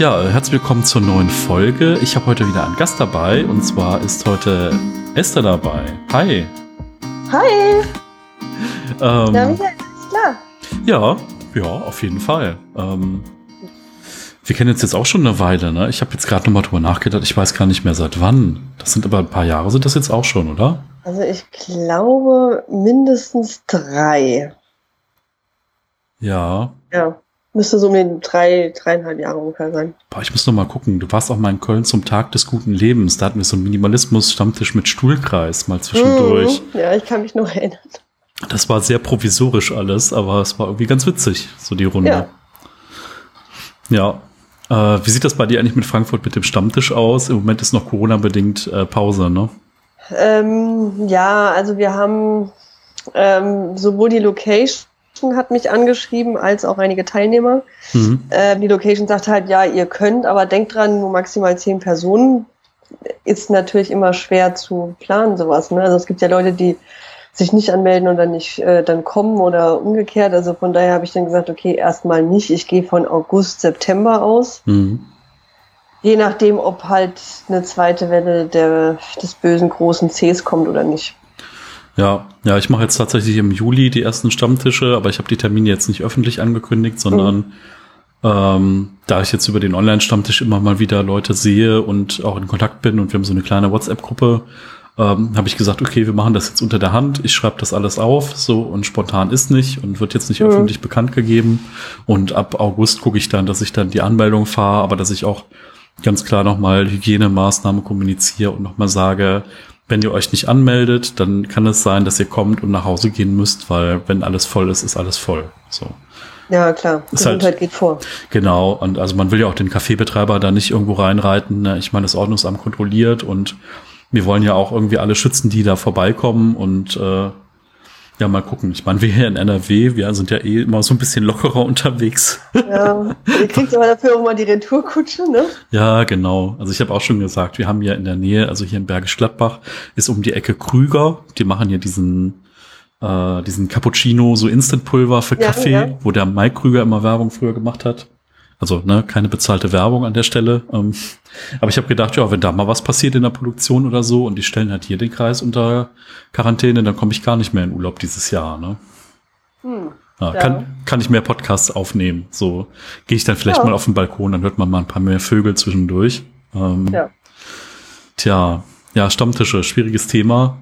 Ja, herzlich willkommen zur neuen Folge. Ich habe heute wieder einen Gast dabei und zwar ist heute Esther dabei. Hi. Hi. Na, Michael, ist klar. Ja, auf jeden Fall. Wir kennen uns jetzt auch schon eine Weile, ne? Ich habe jetzt gerade nochmal drüber nachgedacht, ich weiß gar nicht mehr seit wann. Das sind aber ein paar Jahre, sind das jetzt auch schon, oder? Also ich glaube mindestens 3. Ja. Müsste so um den 3,5 Jahre ungefähr sein. Boah, ich muss noch mal gucken. Du warst auch mal in Köln zum Tag des guten Lebens. Da hatten wir so einen Minimalismus-Stammtisch mit Stuhlkreis mal zwischendurch. Ja, ich kann mich noch erinnern. Das war sehr provisorisch alles, aber es war irgendwie ganz witzig, so die Runde. Ja. Wie sieht das bei dir eigentlich mit Frankfurt mit dem Stammtisch aus? Im Moment ist noch Corona-bedingt Pause, ne? Ja, also wir haben sowohl die Location hat mich angeschrieben, als auch einige Teilnehmer. Die Location sagt halt, ja, ihr könnt, aber denkt dran, nur maximal 10 Personen. Ist natürlich immer schwer zu planen, sowas, ne? Also es gibt ja Leute, die sich nicht anmelden und dann nicht dann kommen oder umgekehrt. Also von daher habe ich dann gesagt, okay, erstmal nicht. Ich gehe von August, September aus. Je nachdem, ob halt eine zweite Welle des bösen großen Cs kommt oder nicht. Ja, ich mache jetzt tatsächlich im Juli die ersten Stammtische, aber ich habe die Termine jetzt nicht öffentlich angekündigt, sondern da ich jetzt über den Online-Stammtisch immer mal wieder Leute sehe und auch in Kontakt bin und wir haben so eine kleine WhatsApp-Gruppe, habe ich gesagt, okay, wir machen das jetzt unter der Hand, ich schreibe das alles auf, so, und spontan ist nicht und wird jetzt nicht öffentlich bekannt gegeben und ab August gucke ich dann, dass ich dann die Anmeldung fahre, aber dass ich auch ganz klar nochmal Hygienemaßnahmen kommuniziere und nochmal sage, wenn ihr euch nicht anmeldet, dann kann es sein, dass ihr kommt und nach Hause gehen müsst, weil wenn alles voll ist, ist alles voll. So. Ja, klar. Gesundheit halt, geht vor. Genau. Und also man will ja auch den Kaffeebetreiber da nicht irgendwo reinreiten. Ne? Ich meine, das Ordnungsamt kontrolliert und wir wollen ja auch irgendwie alle schützen, die da vorbeikommen und ja, mal gucken. Ich meine, wir hier in NRW, wir sind ja eh immer so ein bisschen lockerer unterwegs. Ja, ihr kriegt aber dafür auch mal die Retourkutsche, ne? Ja, genau. Also ich habe auch schon gesagt, wir haben ja in der Nähe, also hier in Bergisch Gladbach, ist um die Ecke Krüger. Die machen ja diesen Cappuccino, so Instant-Pulver für Kaffee, ja. Wo der Mike Krüger immer Werbung früher gemacht hat. Also, ne, keine bezahlte Werbung an der Stelle. Aber ich habe gedacht, ja, wenn da mal was passiert in der Produktion oder so und die stellen halt hier den Kreis unter Quarantäne, dann komme ich gar nicht mehr in Urlaub dieses Jahr, ne? Ja. Kann ich mehr Podcasts aufnehmen. So gehe ich dann vielleicht mal auf den Balkon, dann hört man mal ein paar mehr Vögel zwischendurch. Ja, Stammtische, schwieriges Thema.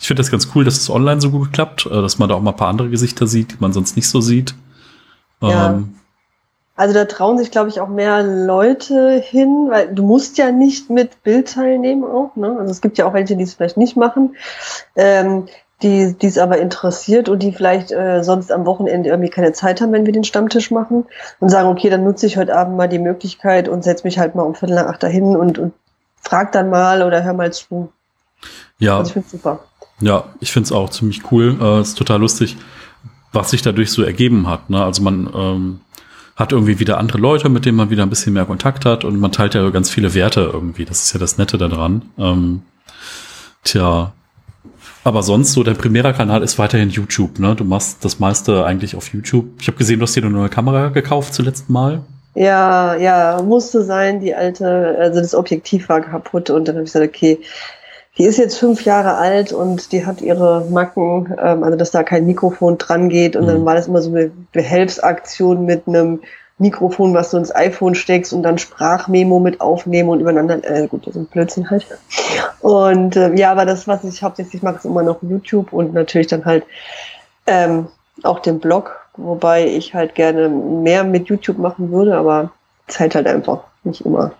Ich finde das ganz cool, dass es online so gut klappt, dass man da auch mal ein paar andere Gesichter sieht, die man sonst nicht so sieht. Also da trauen sich, glaube ich, auch mehr Leute hin, weil du musst ja nicht mit Bild teilnehmen auch, ne? Also es gibt ja auch welche, die es vielleicht nicht machen, die es aber interessiert und die vielleicht sonst am Wochenende irgendwie keine Zeit haben, wenn wir den Stammtisch machen und sagen, okay, dann nutze ich heute Abend mal die Möglichkeit und setze mich halt mal um 7:45 dahin und frag dann mal oder hör mal zu. Ja, also ich finde es super. Ja, ich finde es auch ziemlich cool. Ist total lustig, was sich dadurch so ergeben hat, ne? Also man hat irgendwie wieder andere Leute, mit denen man wieder ein bisschen mehr Kontakt hat und man teilt ja ganz viele Werte irgendwie. Das ist ja das Nette daran. Aber sonst so, dein primärer Kanal ist weiterhin YouTube, ne? Du machst das meiste eigentlich auf YouTube. Ich habe gesehen, du hast dir eine neue Kamera gekauft zuletzt mal. Ja, musste sein. Die alte, also das Objektiv war kaputt und dann habe ich gesagt, okay, die ist jetzt 5 Jahre alt und die hat ihre Macken, also dass da kein Mikrofon dran geht. Und dann war das immer so eine Behelfsaktion mit einem Mikrofon, was du ins iPhone steckst und dann Sprachmemo mit aufnehmen und übereinander. Gut, das ist ein Blödsinn halt. Und aber das, was ich hauptsächlich mache, ist immer noch YouTube und natürlich dann halt auch den Blog. Wobei ich halt gerne mehr mit YouTube machen würde, aber Zeit halt einfach nicht immer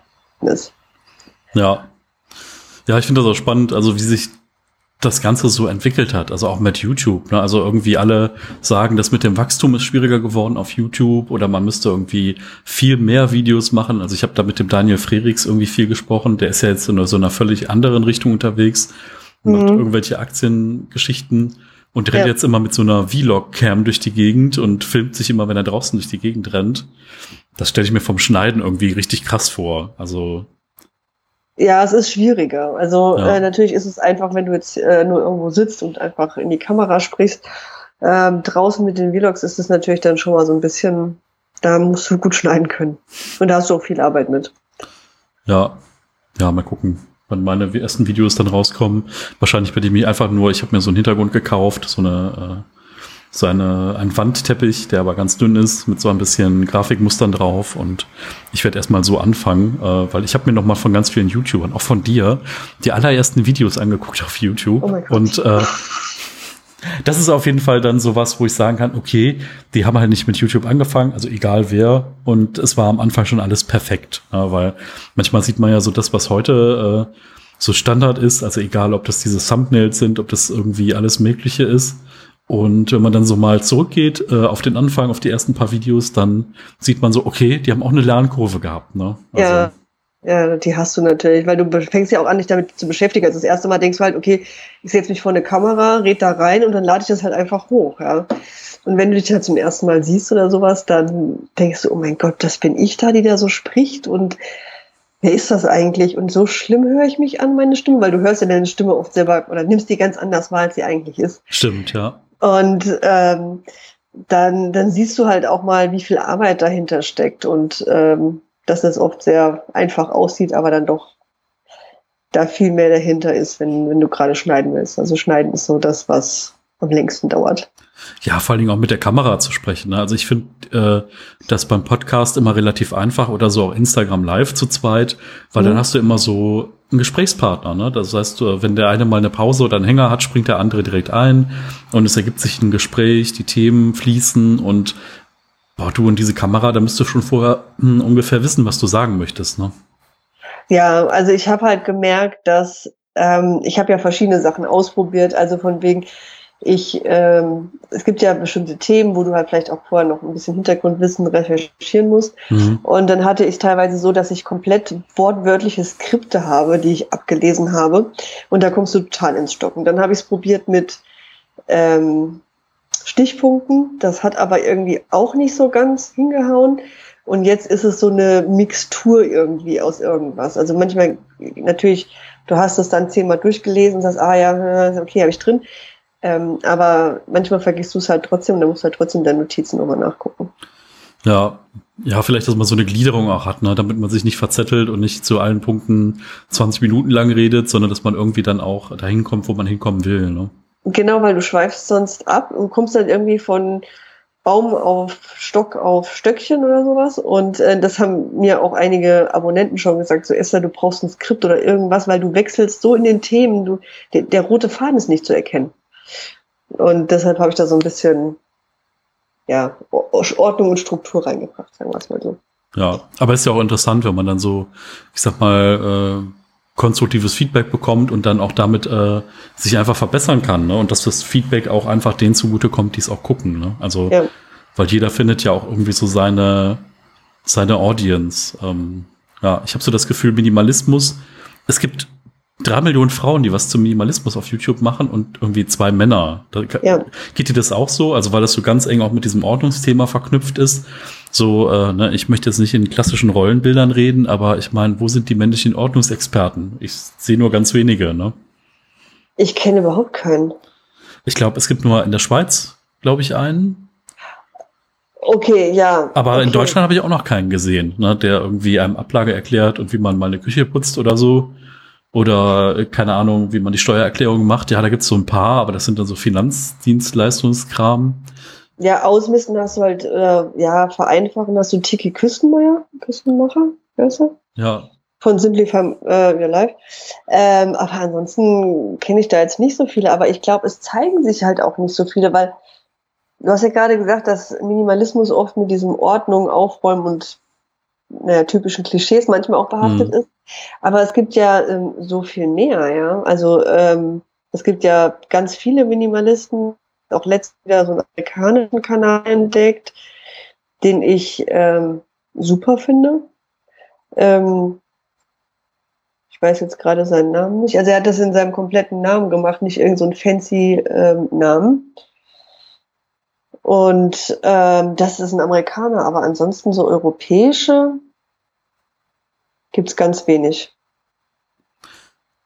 ist. Ja, ich finde das auch spannend, also wie sich das Ganze so entwickelt hat, also auch mit YouTube, ne? Also irgendwie alle sagen, das mit dem Wachstum ist schwieriger geworden auf YouTube oder man müsste irgendwie viel mehr Videos machen. Also ich habe da mit dem Daniel Frerix irgendwie viel gesprochen, der ist ja jetzt in so einer völlig anderen Richtung unterwegs, macht irgendwelche Aktiengeschichten und rennt jetzt immer mit so einer Vlog-Cam durch die Gegend und filmt sich immer, wenn er draußen durch die Gegend rennt. Das stelle ich mir vom Schneiden irgendwie richtig krass vor, also... Ja, es ist schwieriger. Also natürlich ist es einfach, wenn du jetzt nur irgendwo sitzt und einfach in die Kamera sprichst. Draußen mit den Vlogs ist es natürlich dann schon mal so ein bisschen Da musst du gut schneiden können. Und da hast du auch viel Arbeit mit. Ja, mal gucken, wann meine ersten Videos dann rauskommen. Wahrscheinlich bei dem einfach nur, ich habe mir so einen Hintergrund gekauft, ein Wandteppich, der aber ganz dünn ist, mit so ein bisschen Grafikmustern drauf, und ich werde erstmal so anfangen, weil ich habe mir nochmal von ganz vielen YouTubern, auch von dir, die allerersten Videos angeguckt auf YouTube. Oh mein Gott. Und das ist auf jeden Fall dann sowas, wo ich sagen kann, okay, die haben halt nicht mit YouTube angefangen, also egal wer, und es war am Anfang schon alles perfekt, weil manchmal sieht man ja so das, was heute so Standard ist, also egal, ob das diese Thumbnails sind, ob das irgendwie alles Mögliche ist. Und wenn man dann so mal zurückgeht auf den Anfang, auf die ersten paar Videos, dann sieht man so, okay, die haben auch eine Lernkurve gehabt, ne? Also. Ja, die hast du natürlich, weil du fängst ja auch an, dich damit zu beschäftigen. Also das erste Mal denkst du halt, okay, ich setze mich vor eine Kamera, red da rein und dann lade ich das halt einfach hoch, ja. Und wenn du dich halt zum ersten Mal siehst oder sowas, dann denkst du, oh mein Gott, das bin ich da, die da so spricht, und wer ist das eigentlich? Und so schlimm höre ich mich an, meine Stimme, weil du hörst ja deine Stimme oft selber oder nimmst die ganz anders wahr, als sie eigentlich ist. Stimmt, ja. Und dann siehst du halt auch mal, wie viel Arbeit dahinter steckt, und dass das oft sehr einfach aussieht, aber dann doch da viel mehr dahinter ist, wenn du gerade schneiden willst. Also schneiden ist so das, was am längsten dauert. Ja, vor allen Dingen auch mit der Kamera zu sprechen, ne? Also ich finde das beim Podcast immer relativ einfach, oder so auch Instagram Live zu zweit, weil dann hast du immer so einen Gesprächspartner, ne? Das heißt, wenn der eine mal eine Pause oder einen Hänger hat, springt der andere direkt ein und es ergibt sich ein Gespräch, die Themen fließen, und du und diese Kamera, da musst du schon vorher ungefähr wissen, was du sagen möchtest, ne? Ja, also ich habe halt gemerkt, dass ich habe ja verschiedene Sachen ausprobiert, also von wegen, es gibt ja bestimmte Themen, wo du halt vielleicht auch vorher noch ein bisschen Hintergrundwissen recherchieren musst. Mhm. Und dann hatte ich teilweise so, dass ich komplett wortwörtliche Skripte habe, die ich abgelesen habe. Und da kommst du total ins Stocken. Dann habe ich es probiert mit Stichpunkten. Das hat aber irgendwie auch nicht so ganz hingehauen. Und jetzt ist es so eine Mixtur irgendwie aus irgendwas. Also manchmal natürlich, du hast es dann 10-mal durchgelesen und sagst, habe ich drin. Aber manchmal vergisst du es halt trotzdem, und dann musst du halt trotzdem deine Notizen nochmal nachgucken. Ja, vielleicht, dass man so eine Gliederung auch hat, ne? Damit man sich nicht verzettelt und nicht zu allen Punkten 20 Minuten lang redet, sondern dass man irgendwie dann auch dahin kommt, wo man hinkommen will, ne? Genau, weil du schweifst sonst ab und kommst dann irgendwie von Baum auf Stock auf Stöckchen oder sowas. Und das haben mir auch einige Abonnenten schon gesagt, so Esther, du brauchst ein Skript oder irgendwas, weil du wechselst so in den Themen, der rote Faden ist nicht zu erkennen. Und deshalb habe ich da so ein bisschen Ordnung und Struktur reingebracht, sagen wir es mal so. Ja, aber ist ja auch interessant, wenn man dann so, ich sag mal, konstruktives Feedback bekommt und dann auch damit sich einfach verbessern kann, ne? Und dass das Feedback auch einfach denen zugutekommt, die es auch gucken, ne? Also, ja. Weil jeder findet ja auch irgendwie so seine Audience. Ich habe so das Gefühl, Minimalismus, es gibt 3 Millionen Frauen, die was zum Minimalismus auf YouTube machen, und irgendwie 2 Männer. Geht dir das auch so? Also weil das so ganz eng auch mit diesem Ordnungsthema verknüpft ist. So, ich möchte jetzt nicht in klassischen Rollenbildern reden, aber ich meine, wo sind die männlichen Ordnungsexperten? Ich sehe nur ganz wenige, ne? Ich kenne überhaupt keinen. Ich glaube, es gibt nur in der Schweiz, glaube ich, einen. Okay, ja. Aber okay. In Deutschland habe ich auch noch keinen gesehen, ne, der irgendwie einem Ablage erklärt und wie man mal eine Küche putzt oder so. Oder, keine Ahnung, wie man die Steuererklärung macht. Ja, da gibt's so ein paar, aber das sind dann so Finanzdienstleistungskram. Ja, ausmisten hast du halt, vereinfachen hast du Tiki Küstenmacher, weißt du? Ja. Von Simplify Your Life. Aber ansonsten kenne ich da jetzt nicht so viele, aber ich glaube, es zeigen sich halt auch nicht so viele, weil du hast ja gerade gesagt, dass Minimalismus oft mit diesem Ordnung, Aufräumen und typischen Klischees manchmal auch behaftet ist. Aber es gibt ja so viel mehr, ja. Also es gibt ja ganz viele Minimalisten, auch letztens wieder so einen amerikanischen Kanal entdeckt, den ich super finde. Ich weiß jetzt gerade seinen Namen nicht. Also er hat das in seinem kompletten Namen gemacht, nicht irgendeinen fancy Namen. Und das ist ein Amerikaner, aber ansonsten so europäische gibt's ganz wenig.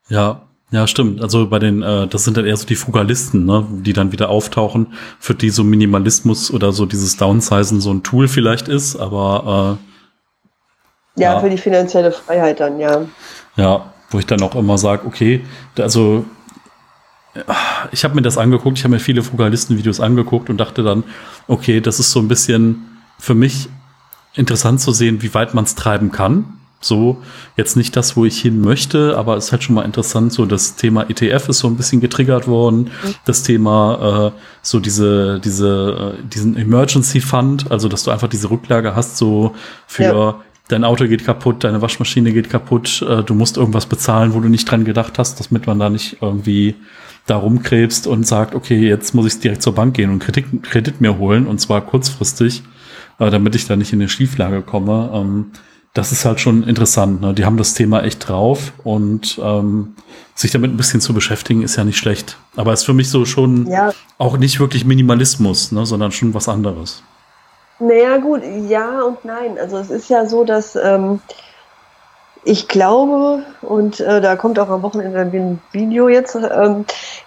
Ja, Ja, stimmt. Also bei den, das sind dann eher so die Frugalisten, ne, die dann wieder auftauchen, für die so Minimalismus oder so dieses Downsizen so ein Tool vielleicht ist, aber ja, für die finanzielle Freiheit dann, ja. Ja, wo ich dann auch immer sage, okay, also ich habe mir das angeguckt, ich habe mir viele Frugalisten-Videos angeguckt und dachte dann, okay, das ist so ein bisschen für mich interessant zu sehen, wie weit man es treiben kann. So, jetzt nicht das, wo ich hin möchte, aber es ist halt schon mal interessant, so das Thema ETF ist so ein bisschen getriggert worden, das Thema so diesen Emergency Fund, also dass du einfach diese Rücklage hast, so für dein Auto geht kaputt, deine Waschmaschine geht kaputt, du musst irgendwas bezahlen, wo du nicht dran gedacht hast, damit man da nicht irgendwie da rumkrebst und sagt, okay, jetzt muss ich direkt zur Bank gehen und Kredit mir holen, und zwar kurzfristig, damit ich da nicht in eine Schieflage komme. Das ist halt schon interessant, ne? Die haben das Thema echt drauf, und sich damit ein bisschen zu beschäftigen, ist ja nicht schlecht. Aber ist für mich so schon auch nicht wirklich Minimalismus, ne, sondern schon was anderes. Naja gut, ja und nein. Also es ist ja so, dass ich glaube, und da kommt auch am Wochenende ein Video jetzt,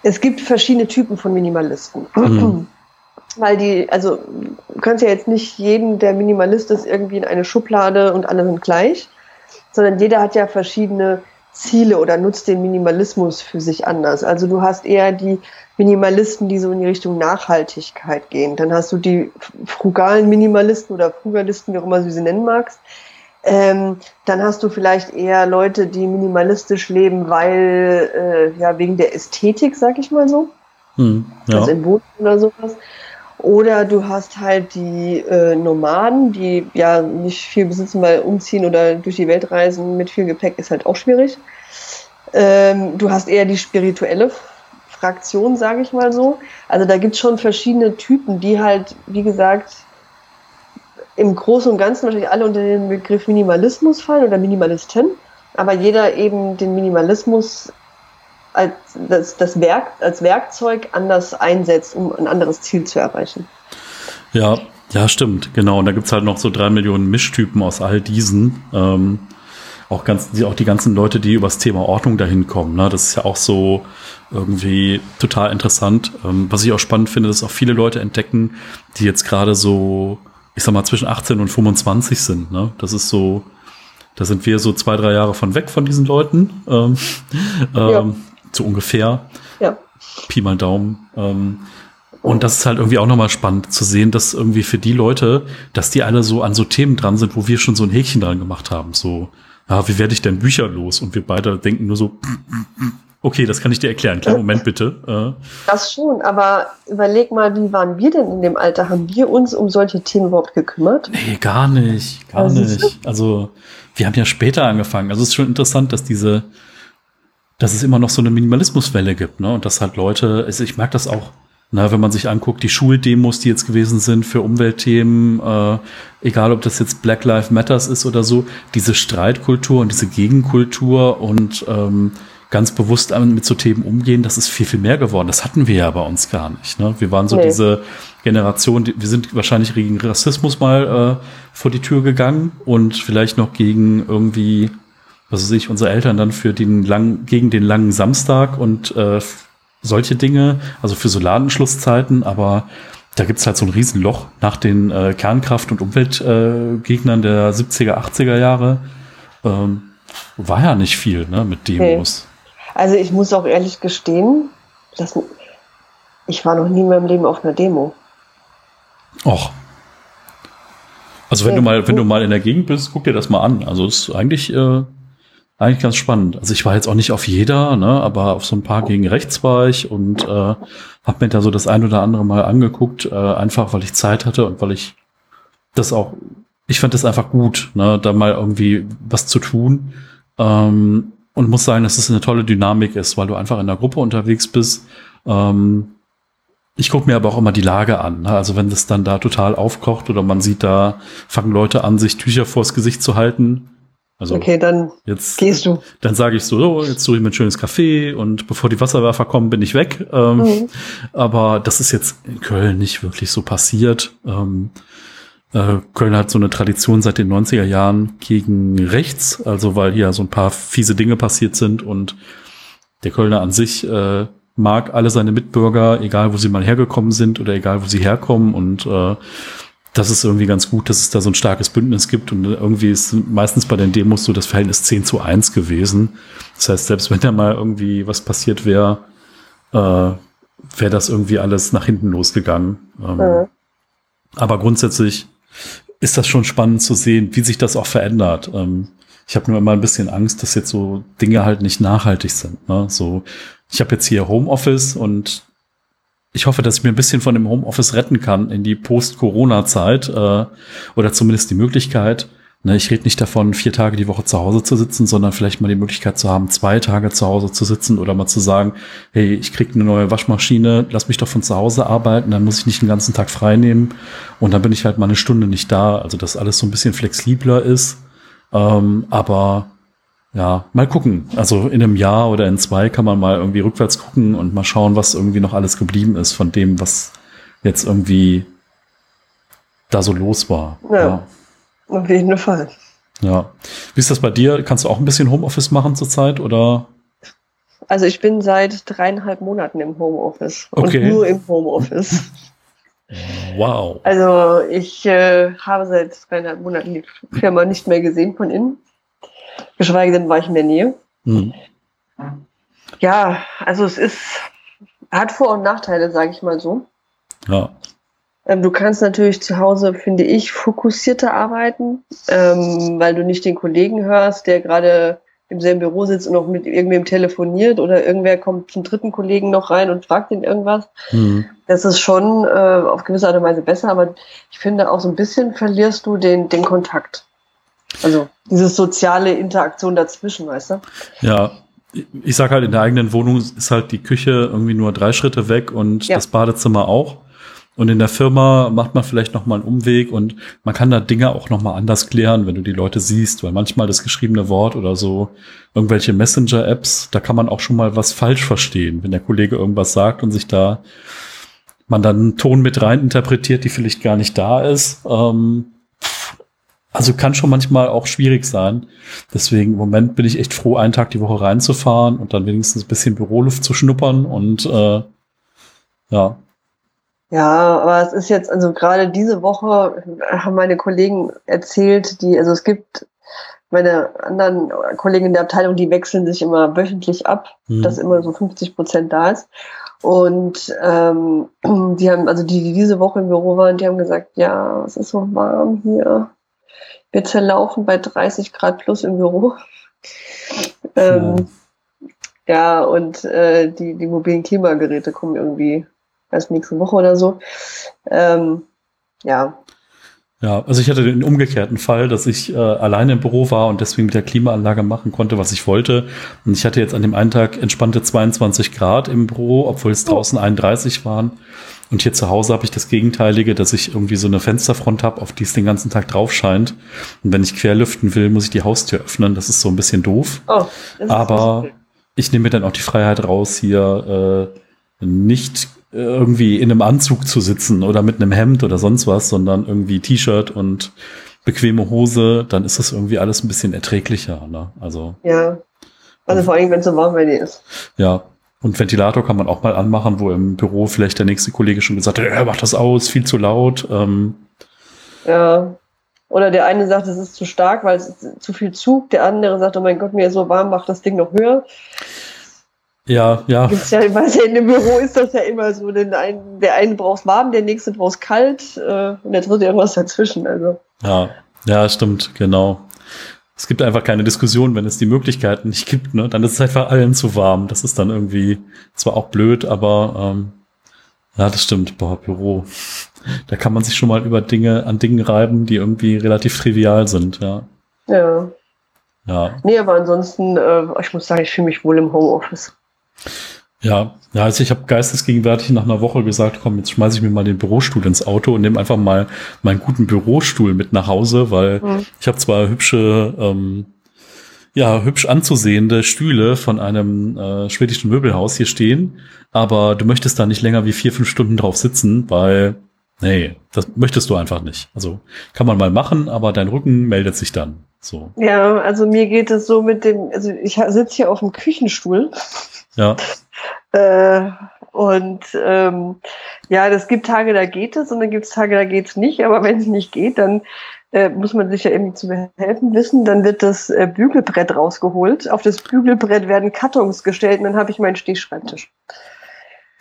es gibt verschiedene Typen von Minimalisten. Mhm. Weil also du kannst ja jetzt nicht jeden, der Minimalist ist, irgendwie in eine Schublade und alle sind gleich, sondern jeder hat ja verschiedene Ziele oder nutzt den Minimalismus für sich anders. Also du hast eher die Minimalisten, die so in die Richtung Nachhaltigkeit gehen. Dann hast du die frugalen Minimalisten oder Frugalisten, wie auch immer du sie nennen magst. Dann hast du vielleicht eher Leute, die minimalistisch leben, weil wegen der Ästhetik, sag ich mal so. Hm, ja. Also im Boden oder sowas. Oder du hast halt die Nomaden, die ja nicht viel besitzen, weil umziehen oder durch die Welt reisen mit viel Gepäck ist halt auch schwierig. Du hast eher die spirituelle Fraktion, sage ich mal so. Also da gibt es schon verschiedene Typen, die halt, wie gesagt, im Großen und Ganzen wahrscheinlich alle unter den Begriff Minimalismus fallen oder Minimalisten, aber jeder eben den Minimalismus als das Werk, als Werkzeug anders einsetzt, um ein anderes Ziel zu erreichen. Ja, ja, stimmt, genau. Und da gibt es halt noch so 3 Millionen Mischtypen aus all diesen. Auch die ganzen Leute, die über das Thema Ordnung dahin kommen. Ne? Das ist ja auch so irgendwie total interessant. Was ich auch spannend finde, dass auch viele Leute entdecken, die jetzt gerade so, ich sag mal, zwischen 18 und 25 sind. Ne? Das ist so, da sind wir so 2-3 Jahre von weg von diesen Leuten. So ungefähr. Ja. Pi mal Daumen. Und das ist halt irgendwie auch nochmal spannend zu sehen, dass irgendwie für die Leute, dass die alle so an so Themen dran sind, wo wir schon so ein Häkchen dran gemacht haben. So, ja, wie werde ich denn Bücher los? Und wir beide denken nur so, okay, das kann ich dir erklären. Kleinen Moment bitte. Das schon, aber überleg mal, wie waren wir denn in dem Alter? Haben wir uns um solche Themen überhaupt gekümmert? Nee, gar nicht. Also wir haben ja später angefangen. Also es ist schon interessant, dass es immer noch so eine Minimalismuswelle gibt, ne? Und dass halt Leute, also ich merke das auch, na, wenn man sich anguckt, die Schuldemos, die jetzt gewesen sind für Umweltthemen, egal ob das jetzt Black Lives Matters ist oder so, diese Streitkultur und diese Gegenkultur und ganz bewusst mit so Themen umgehen, das ist viel, viel mehr geworden. Das hatten wir ja bei uns gar nicht, ne? Wir waren so diese Generation, wir sind wahrscheinlich gegen Rassismus mal vor die Tür gegangen und vielleicht noch gegen irgendwie, was weiß ich, unsere Eltern dann gegen den langen Samstag und solche Dinge, also für so Ladenschlusszeiten, aber da gibt's halt so ein Riesenloch nach den Kernkraft- und Umweltgegnern der 70er, 80er Jahre. War ja nicht viel, ne, mit Demos. Okay. Also ich muss auch ehrlich gestehen, ich war noch nie in meinem Leben auf einer Demo. Och. Also wenn du mal in der Gegend bist, guck dir das mal an. Also es ist eigentlich ganz spannend. Also ich war jetzt auch nicht auf jeder, ne, aber auf so ein paar gegen rechts war ich und habe mir da so das ein oder andere mal angeguckt, einfach weil ich Zeit hatte und weil ich das auch, ich fand das einfach gut, ne, da mal irgendwie was zu tun, und muss sagen, dass es eine tolle Dynamik ist, weil du einfach in der Gruppe unterwegs bist. Ich gucke mir aber auch immer die Lage an. Ne? Also wenn das dann da total aufkocht oder man sieht, da fangen Leute an, sich Tücher vors Gesicht zu halten. Also okay, dann jetzt gehst du. Dann sage ich so, jetzt suche ich mir ein schönes Café und bevor die Wasserwerfer kommen, bin ich weg. Aber das ist jetzt in Köln nicht wirklich so passiert. Köln hat so eine Tradition seit den 90er Jahren gegen rechts, also weil hier so ein paar fiese Dinge passiert sind und Der Kölner an sich mag alle seine Mitbürger, egal wo sie mal hergekommen sind oder egal wo sie herkommen, und das ist irgendwie ganz gut, dass es da so ein starkes Bündnis gibt, und irgendwie ist meistens bei den Demos so das Verhältnis 10:1 gewesen. Das heißt, selbst wenn da mal irgendwie was passiert wäre, wäre das irgendwie alles nach hinten losgegangen. Aber grundsätzlich ist das schon spannend zu sehen, wie sich das auch verändert. Ich habe nur immer ein bisschen Angst, dass jetzt so Dinge halt nicht nachhaltig sind, ne? So, ich habe jetzt hier Homeoffice und ich hoffe, dass ich mir ein bisschen von dem Homeoffice retten kann in die Post-Corona-Zeit, oder zumindest die Möglichkeit. Ne, ich rede nicht davon, 4 Tage die Woche zu Hause zu sitzen, sondern vielleicht mal die Möglichkeit zu haben, 2 Tage zu Hause zu sitzen, oder mal zu sagen, hey, ich kriege eine neue Waschmaschine, lass mich doch von zu Hause arbeiten, dann muss ich nicht den ganzen Tag frei nehmen und dann bin ich halt mal eine Stunde nicht da. Also, dass alles so ein bisschen flexibler ist. Aber ja, mal gucken. Also in einem Jahr oder in 2 kann man mal irgendwie rückwärts gucken und mal schauen, was irgendwie noch alles geblieben ist von dem, was jetzt irgendwie da so los war. Ja, ja. Auf jeden Fall. Ja. Wie ist das bei dir? Kannst du auch ein bisschen Homeoffice machen zurzeit, oder? Also ich bin seit 3,5 Monaten im Homeoffice. Okay. Und nur im Homeoffice. Wow. Also ich habe seit 3,5 Monaten die Firma nicht mehr gesehen von innen. Geschweige denn war ich in der Nähe. Mhm. Ja, also es ist, hat Vor- und Nachteile, sage ich mal so. Ja. Du kannst natürlich zu Hause, finde ich, fokussierter arbeiten, weil du nicht den Kollegen hörst, der gerade im selben Büro sitzt und noch mit irgendwem telefoniert, oder irgendwer kommt zum 3. Kollegen noch rein und fragt ihn irgendwas. Mhm. Das ist schon auf gewisse Art und Weise besser, aber ich finde auch so ein bisschen verlierst du den Kontakt. Also diese soziale Interaktion dazwischen, weißt du? Ja, ich sag halt, in der eigenen Wohnung ist halt die Küche irgendwie nur 3 Schritte weg und ja, das Badezimmer auch. Und in der Firma macht man vielleicht nochmal einen Umweg und man kann da Dinge auch nochmal anders klären, wenn du die Leute siehst, weil manchmal das geschriebene Wort oder so, irgendwelche Messenger-Apps, da kann man auch schon mal was falsch verstehen, wenn der Kollege irgendwas sagt und sich da, man dann einen Ton mit rein interpretiert, die vielleicht gar nicht da ist. Also kann schon manchmal auch schwierig sein. Deswegen im Moment bin ich echt froh, 1 Tag die Woche reinzufahren und dann wenigstens ein bisschen Büroluft zu schnuppern und ja. Ja, aber es ist jetzt, also gerade diese Woche haben meine Kollegen erzählt, also es gibt meine anderen Kollegen in der Abteilung, die wechseln sich immer wöchentlich ab, dass immer so 50% da ist. Und die haben, also die diese Woche im Büro waren, die haben gesagt, ja, es ist so warm hier. Wir zerlaufen bei 30 Grad plus im Büro. Ja, und die mobilen Klimageräte kommen irgendwie erst nächste Woche oder so. Ja. Ja, also ich hatte den umgekehrten Fall, dass ich alleine im Büro war und deswegen mit der Klimaanlage machen konnte, was ich wollte. Und ich hatte jetzt an dem einen Tag entspannte 22 Grad im Büro, obwohl es draußen 31 waren. Und hier zu Hause habe ich das Gegenteilige, dass ich irgendwie so eine Fensterfront habe, auf die es den ganzen Tag drauf scheint. Und wenn ich querlüften will, muss ich die Haustür öffnen. Das ist so ein bisschen doof. Oh, aber ich nehme mir dann auch die Freiheit raus, hier nicht irgendwie in einem Anzug zu sitzen oder mit einem Hemd oder sonst was, sondern irgendwie T-Shirt und bequeme Hose. Dann ist das irgendwie alles ein bisschen erträglicher, ne? Also ja, also vor allem, wenn es so warm bei dir ist. Ja. Und Ventilator kann man auch mal anmachen, wo im Büro vielleicht der nächste Kollege schon gesagt hat, mach das aus, viel zu laut. Ja, oder der eine sagt, es ist zu stark, weil es ist zu viel Zug. Der andere sagt, oh mein Gott, mir ist so warm, mach das Ding noch höher. Ja, ja. Gibt's ja, weiß ja, in dem Büro ist das ja immer so, der eine braucht warm, der nächste braucht kalt und der dritte irgendwas dazwischen. Also. Ja, ja, stimmt, genau. Es gibt einfach keine Diskussion, wenn es die Möglichkeiten nicht gibt, ne? Dann ist es einfach allen zu warm. Das ist dann irgendwie zwar auch blöd, aber ja, das stimmt. Boah, Büro. Da kann man sich schon mal an Dingen reiben, die irgendwie relativ trivial sind, ja. Ja. Ja. Nee, aber ansonsten, ich muss sagen, ich fühle mich wohl im Homeoffice. Ja, ja, also ich habe geistesgegenwärtig nach einer Woche gesagt, komm, jetzt schmeiße ich mir mal den Bürostuhl ins Auto und nehme einfach mal meinen guten Bürostuhl mit nach Hause, weil ich habe zwar hübsch anzusehende Stühle von einem schwedischen Möbelhaus hier stehen, aber du möchtest da nicht länger wie 4-5 Stunden drauf sitzen, weil, nee, das möchtest du einfach nicht. Also kann man mal machen, aber dein Rücken meldet sich dann. So. Ja, also mir geht es so mit dem, also ich sitze hier auf dem Küchenstuhl. Ja. Ja, es gibt Tage, da geht es und dann gibt es Tage, da geht es nicht. Aber wenn es nicht geht, dann muss man sich ja irgendwie zu behelfen wissen. Dann wird das Bügelbrett rausgeholt. Auf das Bügelbrett werden Kartons gestellt und dann habe ich meinen Stehschreibtisch.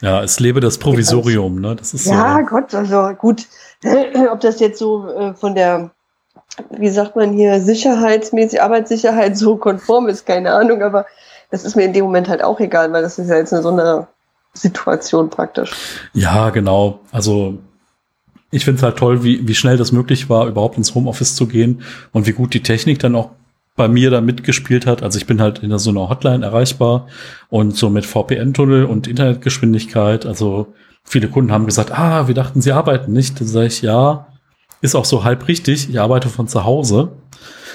Ja, es lebe das Provisorium, ne? Das ist ja, so. Gott, also gut. Ob das jetzt so von der, wie sagt man hier, sicherheitsmäßig, Arbeitssicherheit so konform ist, keine Ahnung, aber das ist mir in dem Moment halt auch egal, weil das ist ja jetzt eine so eine Situation praktisch. Ja, genau. Also ich finde es halt toll, wie schnell das möglich war, überhaupt ins Homeoffice zu gehen und wie gut die Technik dann auch bei mir da mitgespielt hat. Also ich bin halt in so einer Hotline erreichbar und so mit VPN-Tunnel und Internetgeschwindigkeit. Also viele Kunden haben gesagt, wir dachten, sie arbeiten nicht. Dann sage ich, ja, ist auch so halb richtig. Ich arbeite von zu Hause.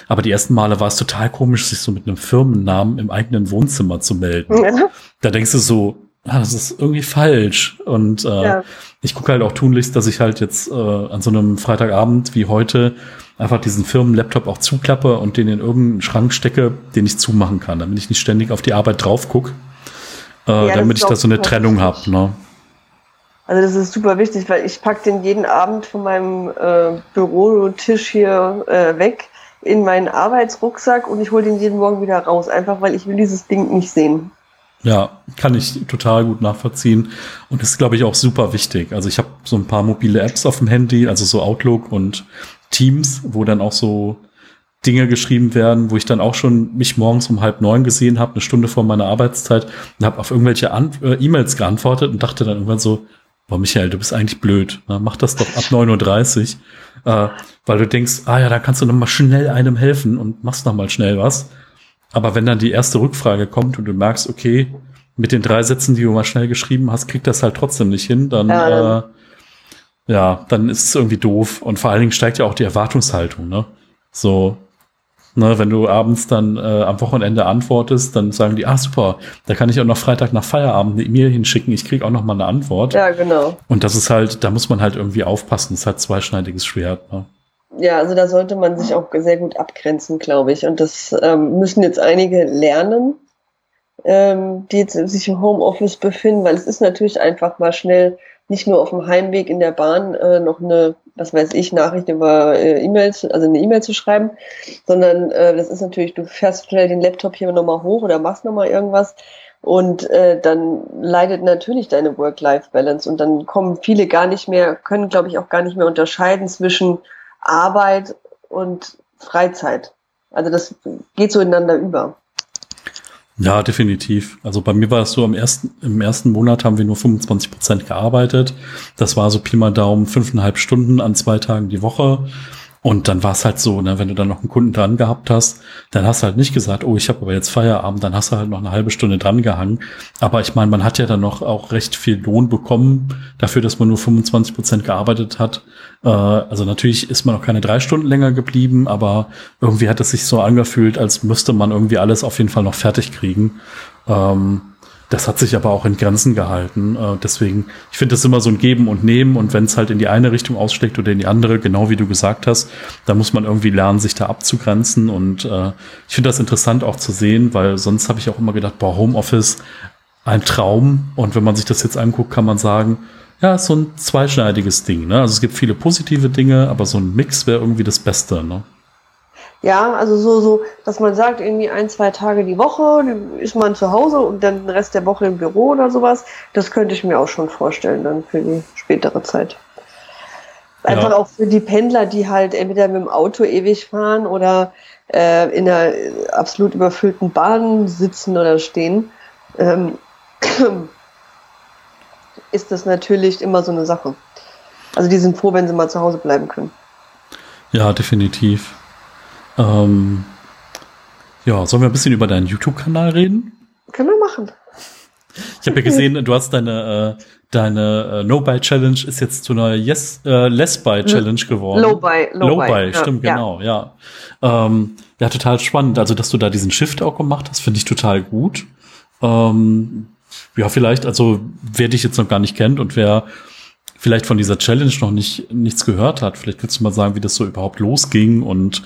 Aber die ersten Male war es total komisch, sich so mit einem Firmennamen im eigenen Wohnzimmer zu melden. Ja. Da denkst du so, das ist irgendwie falsch. Und ich gucke halt auch tunlichst, dass ich halt jetzt an so einem Freitagabend wie heute einfach diesen Firmenlaptop auch zuklappe und den in irgendeinen Schrank stecke, den ich zumachen kann, damit ich nicht ständig auf die Arbeit drauf gucke, damit ich da so eine Trennung habe. Ne? Also das ist super wichtig, weil ich packe den jeden Abend von meinem Bürotisch hier weg in meinen Arbeitsrucksack und ich hole den jeden Morgen wieder raus, einfach weil ich will dieses Ding nicht sehen. Ja, kann ich total gut nachvollziehen und ist, glaube ich, auch super wichtig. Also ich habe so ein paar mobile Apps auf dem Handy, also so Outlook und Teams, wo dann auch so Dinge geschrieben werden, wo ich dann auch schon mich morgens um 8:30 gesehen habe, eine Stunde vor meiner Arbeitszeit und habe auf irgendwelche E-Mails geantwortet und dachte dann irgendwann so, boah, Michael, du bist eigentlich blöd, ne? Mach das doch ab 9:30 Uhr, weil du denkst, da kannst du noch mal schnell einem helfen und machst noch mal schnell was. Aber wenn dann die erste Rückfrage kommt und du merkst, okay, mit den 3 Sätzen, die du mal schnell geschrieben hast, kriegt das halt trotzdem nicht hin, dann dann ist es irgendwie doof. Und vor allen Dingen steigt ja auch die Erwartungshaltung, ne? So, ne, wenn du abends dann am Wochenende antwortest, dann sagen die, super, da kann ich auch noch Freitag nach Feierabend eine E-Mail hinschicken, ich kriege auch noch mal eine Antwort. Ja, genau. Und das ist halt, da muss man halt irgendwie aufpassen, das ist halt zweischneidiges Schwert, ne? Ja, also da sollte man sich auch sehr gut abgrenzen, glaube ich. Und das müssen jetzt einige lernen, die jetzt sich im Homeoffice befinden, weil es ist natürlich einfach mal schnell, nicht nur auf dem Heimweg in der Bahn noch eine, was weiß ich, Nachricht über E-Mails, also eine E-Mail zu schreiben, sondern das ist natürlich, du fährst schnell den Laptop hier nochmal hoch oder machst nochmal irgendwas und dann leidet natürlich deine Work-Life-Balance und dann kommen viele gar nicht mehr, können, glaube ich, auch gar nicht mehr unterscheiden zwischen Arbeit und Freizeit. Also das geht so ineinander über. Ja, definitiv. Also bei mir war es so, im ersten Monat haben wir nur 25% gearbeitet. Das war so Pi mal Daumen 5,5 Stunden an 2 Tagen die Woche. Und dann war es halt so, ne, wenn du dann noch einen Kunden dran gehabt hast, dann hast du halt nicht gesagt, ich habe aber jetzt Feierabend, dann hast du halt noch eine halbe Stunde dran gehangen. Aber ich meine, man hat ja dann noch auch recht viel Lohn bekommen dafür, dass man nur 25% gearbeitet hat. Also natürlich ist man auch keine 3 Stunden länger geblieben, aber irgendwie hat es sich so angefühlt, als müsste man irgendwie alles auf jeden Fall noch fertig kriegen. Das hat sich aber auch in Grenzen gehalten. Deswegen, ich finde das immer so ein Geben und Nehmen. Und wenn es halt in die eine Richtung ausschlägt oder in die andere, genau wie du gesagt hast, da muss man irgendwie lernen, sich da abzugrenzen. Und ich finde das interessant auch zu sehen, weil sonst habe ich auch immer gedacht, Homeoffice, ein Traum. Und wenn man sich das jetzt anguckt, kann man sagen, ja, ist so ein zweischneidiges Ding, ne? Also es gibt viele positive Dinge, aber so ein Mix wäre irgendwie das Beste, ne? Ja, also so, dass man sagt, irgendwie 1-2 Tage die Woche ist man zu Hause und dann den Rest der Woche im Büro oder sowas. Das könnte ich mir auch schon vorstellen dann für die spätere Zeit. Einfach auch für die Pendler, die halt entweder mit dem Auto ewig fahren oder in einer absolut überfüllten Bahn sitzen oder stehen, ist das natürlich immer so eine Sache. Also die sind froh, wenn sie mal zu Hause bleiben können. Ja, definitiv. Sollen wir ein bisschen über deinen YouTube-Kanal reden? Können wir machen. Ich habe ja gesehen, du hast deine No-Buy-Challenge ist jetzt zu einer Less-Buy-Challenge geworden. Low-Buy, stimmt, ja. Genau, ja. Ja, total spannend. Also, dass du da diesen Shift auch gemacht hast, finde ich total gut. Vielleicht, also, wer dich jetzt noch gar nicht kennt und wer vielleicht von dieser Challenge noch nichts gehört hat. Vielleicht willst du mal sagen, wie das so überhaupt losging und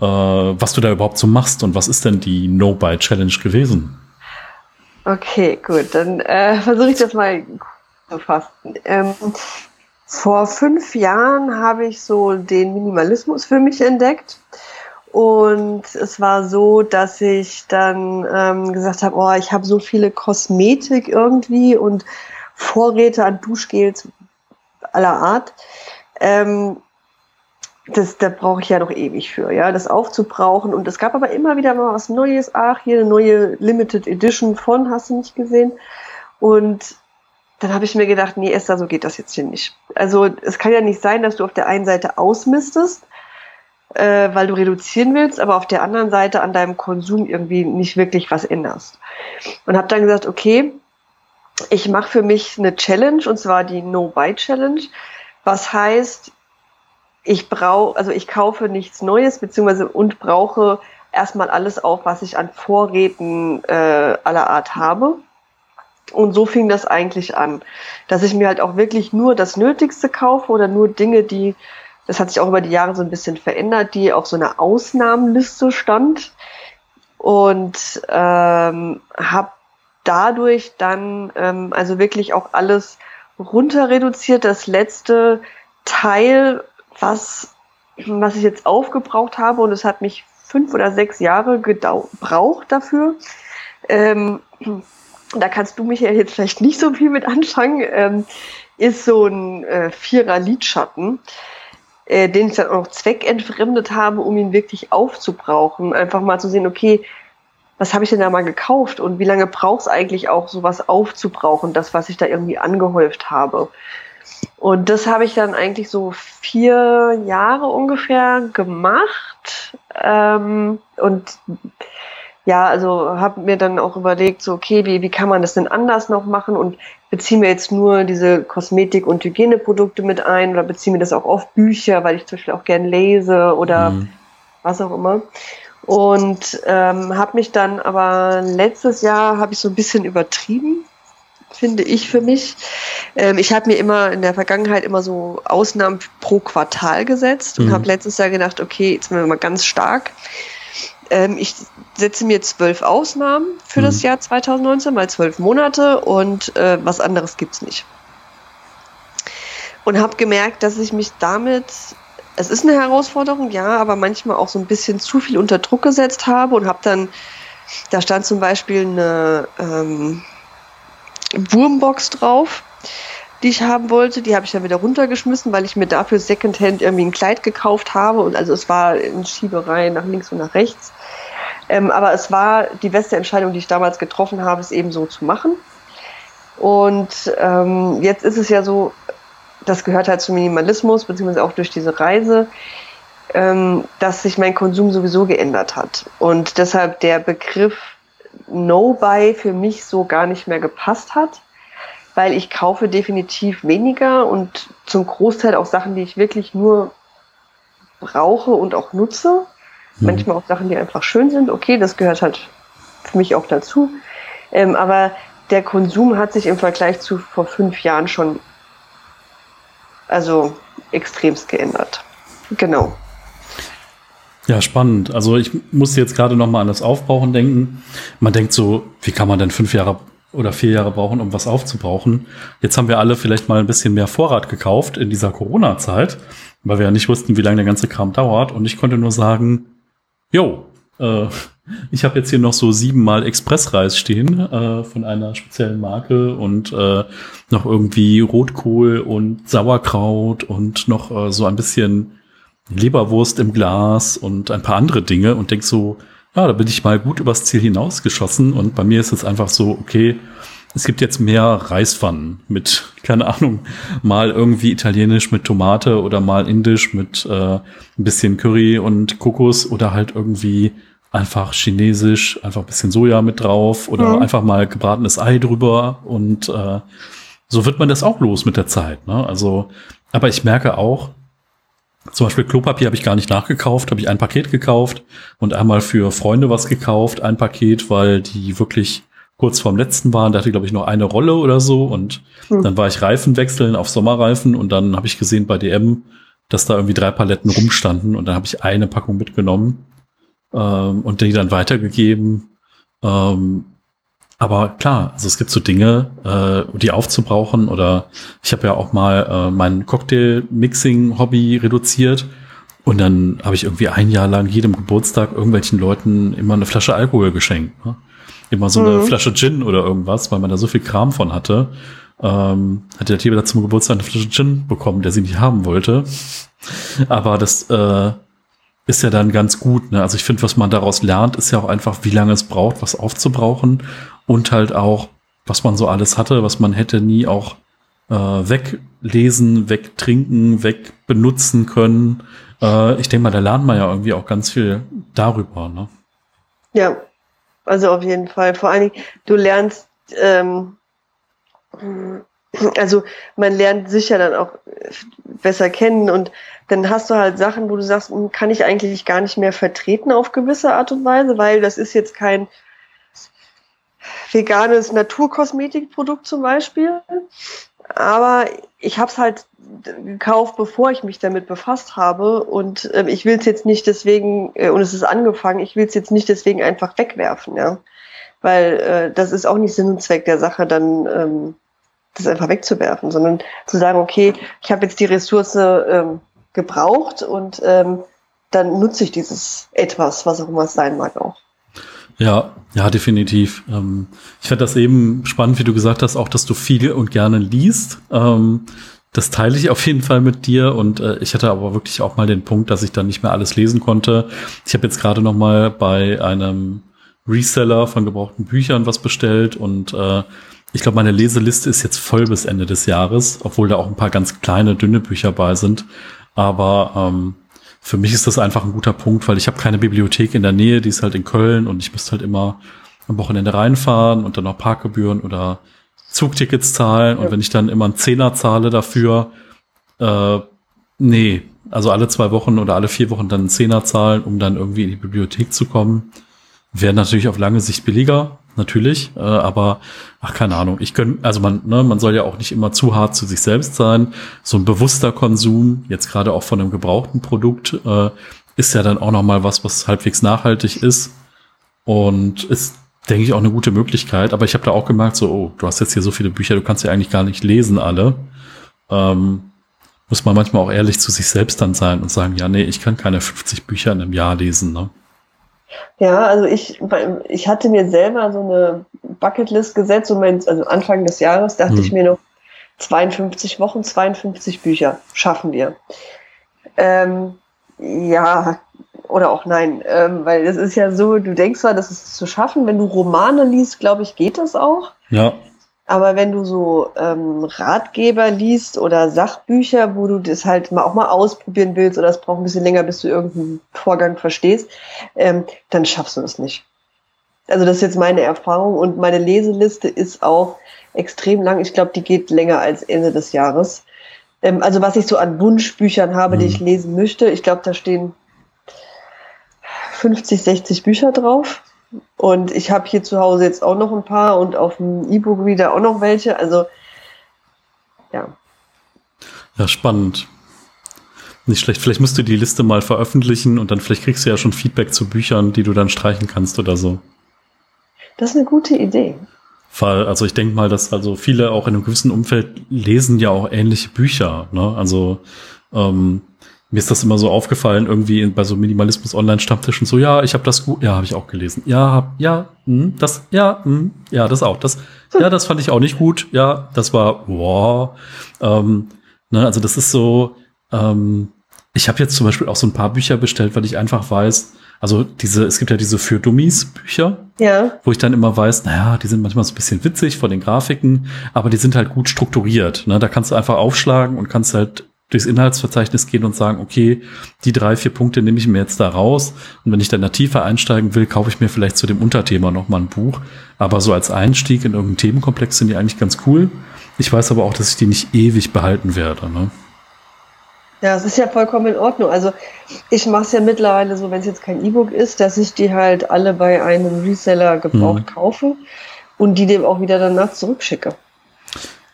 was du da überhaupt so machst und was ist denn die No-Buy-Challenge gewesen? Okay, gut, dann versuche ich das mal zu fassen. Vor 5 Jahren habe ich so den Minimalismus für mich entdeckt. Und es war so, dass ich dann gesagt habe, oh, ich habe so viele Kosmetik irgendwie und Vorräte an Duschgels aller Art. Da brauche ich ja noch ewig für, ja, das aufzubrauchen. Und es gab aber immer wieder mal was Neues. Ach, hier eine neue Limited Edition von, hast du nicht gesehen? Und dann habe ich mir gedacht, nee, Esther, so geht das jetzt hier nicht. Also es kann ja nicht sein, dass du auf der einen Seite ausmistest, weil du reduzieren willst, aber auf der anderen Seite an deinem Konsum irgendwie nicht wirklich was änderst. Und habe dann gesagt, okay, ich mache für mich eine Challenge, und zwar die No-Buy-Challenge. Was heißt, ich kaufe nichts Neues, beziehungsweise und brauche erstmal alles auf, was ich an Vorräten aller Art habe. Und so fing das eigentlich an, dass ich mir halt auch wirklich nur das Nötigste kaufe oder nur Dinge, die, das hat sich auch über die Jahre so ein bisschen verändert, die auf so einer Ausnahmenliste stand, und habe dadurch dann also wirklich auch alles runter reduziert. Das letzte Teil, was ich jetzt aufgebraucht habe, und es hat mich 5 oder 6 Jahre gebraucht dafür. Da kannst du mich ja jetzt vielleicht nicht so viel mit anfangen, ist so ein 4er-Lidschatten, den ich dann auch noch zweckentfremdet habe, um ihn wirklich aufzubrauchen. Einfach mal zu sehen, okay, was habe ich denn da mal gekauft und wie lange braucht es eigentlich auch, sowas aufzubrauchen, das, was ich da irgendwie angehäuft habe. Und das habe ich dann eigentlich so 4 Jahre ungefähr gemacht, und ja, also habe mir dann auch überlegt, so okay, wie kann man das denn anders noch machen, und beziehen wir jetzt nur diese Kosmetik- und Hygieneprodukte mit ein oder beziehen wir das auch auf Bücher, weil ich zum Beispiel auch gerne lese oder was auch immer. Und habe mich dann aber letztes Jahr, habe ich so ein bisschen übertrieben, finde ich für mich. Ich habe mir immer in der Vergangenheit immer so Ausnahmen pro Quartal gesetzt und habe letztes Jahr gedacht, okay, jetzt sind wir mal ganz stark. Ich setze mir 12 Ausnahmen für das Jahr 2019, mal 12 Monate, und was anderes gibt's nicht. Und habe gemerkt, dass ich mich damit, es ist eine Herausforderung, ja, aber manchmal auch so ein bisschen zu viel unter Druck gesetzt habe, und habe dann, da stand zum Beispiel eine Wurmbox drauf, die ich haben wollte, die habe ich dann wieder runtergeschmissen, weil ich mir dafür Secondhand irgendwie ein Kleid gekauft habe, und also es war in Schiebereien nach links und nach rechts. Aber es war die beste Entscheidung, die ich damals getroffen habe, es eben so zu machen. Und jetzt ist es ja so, das gehört halt zum Minimalismus, beziehungsweise auch durch diese Reise, dass sich mein Konsum sowieso geändert hat. Und deshalb der Begriff No-Buy für mich so gar nicht mehr gepasst hat, weil ich kaufe definitiv weniger und zum Großteil auch Sachen, die ich wirklich nur brauche und auch nutze. Manchmal auch Sachen, die einfach schön sind. Okay, das gehört halt für mich auch dazu. Aber der Konsum hat sich im Vergleich zu vor 5 Jahren schon also extremst geändert. Genau. Ja, spannend. Also ich muss jetzt gerade nochmal an das Aufbrauchen denken. Man denkt so, wie kann man denn 5 Jahre oder 4 Jahre brauchen, um was aufzubrauchen? Jetzt haben wir alle vielleicht mal ein bisschen mehr Vorrat gekauft in dieser Corona-Zeit, weil wir ja nicht wussten, wie lange der ganze Kram dauert. Und ich konnte nur sagen, yo, ich habe jetzt hier noch so 7-mal Expressreis stehen von einer speziellen Marke und noch irgendwie Rotkohl und Sauerkraut und noch so ein bisschen Leberwurst im Glas und ein paar andere Dinge, und denk so, ja, da bin ich mal gut übers Ziel hinausgeschossen. Und bei mir ist es einfach so, okay, es gibt jetzt mehr Reispfannen mit, keine Ahnung, mal irgendwie italienisch mit Tomate oder mal indisch mit ein bisschen Curry und Kokos oder halt irgendwie einfach chinesisch, einfach ein bisschen Soja mit drauf oder einfach mal gebratenes Ei drüber. Und so wird man das auch los mit der Zeit, ne? Also, aber ich merke auch, zum Beispiel Klopapier habe ich gar nicht nachgekauft, habe ich ein Paket gekauft und einmal für Freunde was gekauft, ein Paket, weil die wirklich kurz vorm letzten waren. Da hatte ich, glaube ich, noch eine Rolle oder so, und dann war ich Reifen wechseln auf Sommerreifen, und dann habe ich gesehen bei DM, dass da irgendwie 3 Paletten rumstanden, und dann habe ich eine Packung mitgenommen und die dann weitergegeben. Aber klar, also es gibt so Dinge, die aufzubrauchen, oder ich habe ja auch mal mein Cocktail-Mixing-Hobby reduziert und dann habe ich irgendwie ein Jahr lang jedem Geburtstag irgendwelchen Leuten immer eine Flasche Alkohol geschenkt. Ne? Immer so eine Flasche Gin oder irgendwas, weil man da so viel Kram von hatte. Hatte der Tiber da zum Geburtstag eine Flasche Gin bekommen, der sie nicht haben wollte. Aber das ist ja dann ganz gut. Ne? Also ich finde, was man daraus lernt, ist ja auch einfach, wie lange es braucht, was aufzubrauchen. Und halt auch, was man so alles hatte, was man hätte nie auch weglesen, wegtrinken, wegbenutzen können. Ich denke mal, da lernt man ja irgendwie auch ganz viel darüber. Ne? Ja, also auf jeden Fall. Vor allen Dingen, du lernst, also man lernt sich ja dann auch besser kennen und dann hast du halt Sachen, wo du sagst, kann ich eigentlich gar nicht mehr vertreten auf gewisse Art und Weise, weil das ist jetzt kein veganes Naturkosmetikprodukt zum Beispiel, aber ich habe es halt gekauft, bevor ich mich damit befasst habe und ich will es jetzt nicht deswegen, und es ist angefangen, ich will es jetzt nicht deswegen einfach wegwerfen, ja, weil das ist auch nicht Sinn und Zweck der Sache, dann das einfach wegzuwerfen, sondern zu sagen, okay, ich habe jetzt die Ressource gebraucht und dann nutze ich dieses etwas, was auch immer es sein mag auch. Ja, ja, definitiv. Ich fand das eben spannend, wie du gesagt hast, auch, dass du viel und gerne liest. Das teile ich auf jeden Fall mit dir und ich hatte aber wirklich auch mal den Punkt, dass ich dann nicht mehr alles lesen konnte. Ich habe jetzt gerade noch mal bei einem Reseller von gebrauchten Büchern was bestellt und ich glaube, meine Leseliste ist jetzt voll bis Ende des Jahres, obwohl da auch ein paar ganz kleine, dünne Bücher bei sind. Aber für mich ist das einfach ein guter Punkt, weil ich habe keine Bibliothek in der Nähe, die ist halt in Köln und ich müsste halt immer am Wochenende reinfahren und dann noch Parkgebühren oder Zugtickets zahlen. Und wenn ich dann immer einen Zehner zahle dafür, nee, also alle 2 Wochen oder alle 4 Wochen dann einen Zehner zahlen, um dann irgendwie in die Bibliothek zu kommen, wäre natürlich auf lange Sicht billiger, natürlich, aber ach, keine Ahnung, ich gönn, also man soll ja auch nicht immer zu hart zu sich selbst sein. So ein bewusster Konsum, jetzt gerade auch von einem gebrauchten Produkt, ist ja dann auch nochmal was halbwegs nachhaltig ist und ist, denke ich, auch eine gute Möglichkeit. Aber ich habe da auch gemerkt, so, oh, du hast jetzt hier so viele Bücher, du kannst ja eigentlich gar nicht lesen alle. Muss man manchmal auch ehrlich zu sich selbst dann sein und sagen, ja, nee, ich kann keine 50 Bücher in einem Jahr lesen, ne? Ja, also ich hatte mir selber so eine Bucketlist gesetzt, und also Anfang des Jahres dachte ich mir noch, 52 Wochen, 52 Bücher schaffen wir. Ja, oder auch nein, weil es ist ja so, du denkst zwar, das ist zu schaffen, wenn du Romane liest, glaube ich, geht das auch. Ja. Aber wenn du so Ratgeber liest oder Sachbücher, wo du das halt mal auch mal ausprobieren willst oder es braucht ein bisschen länger, bis du irgendeinen Vorgang verstehst, dann schaffst du es nicht. Also das ist jetzt meine Erfahrung und meine Leseliste ist auch extrem lang. Ich glaube, die geht länger als Ende des Jahres. Also was ich so an Wunschbüchern habe, die ich lesen möchte, ich glaube, da stehen 50, 60 Bücher drauf. Und ich habe hier zu Hause jetzt auch noch ein paar und auf dem E-Book wieder auch noch welche. Also, ja. Ja, spannend. Nicht schlecht. Vielleicht musst du die Liste mal veröffentlichen und dann vielleicht kriegst du ja schon Feedback zu Büchern, die du dann streichen kannst oder so. Das ist eine gute Idee. Weil, also ich denke mal, dass also viele auch in einem gewissen Umfeld lesen ja auch ähnliche Bücher. Ne? Also, mir ist das immer so aufgefallen, irgendwie bei so Minimalismus-Online-Stammtischen, so, ja, ich habe das gut, ja, habe ich auch gelesen. Ja, das, ja, das auch. Das, ja, das fand ich auch nicht gut. Ja, das war, wow. Ne, also das ist so, ich habe jetzt zum Beispiel auch so ein paar Bücher bestellt, weil ich einfach weiß, also es gibt ja diese für Dummies-Bücher, ja, wo ich dann immer weiß, naja, die sind manchmal so ein bisschen witzig von den Grafiken, aber die sind halt gut strukturiert. Ne? Da kannst du einfach aufschlagen und kannst halt durchs Inhaltsverzeichnis gehen und sagen, okay, die 3, 4 Punkte nehme ich mir jetzt da raus. Und wenn ich dann da tiefer einsteigen will, kaufe ich mir vielleicht zu dem Unterthema nochmal ein Buch. Aber so als Einstieg in irgendeinen Themenkomplex sind die eigentlich ganz cool. Ich weiß aber auch, dass ich die nicht ewig behalten werde. Ne? Ja, es ist ja vollkommen in Ordnung. Also ich mache es ja mittlerweile so, wenn es jetzt kein E-Book ist, dass ich die halt alle bei einem Reseller gebraucht kaufe und die dem auch wieder danach zurückschicke.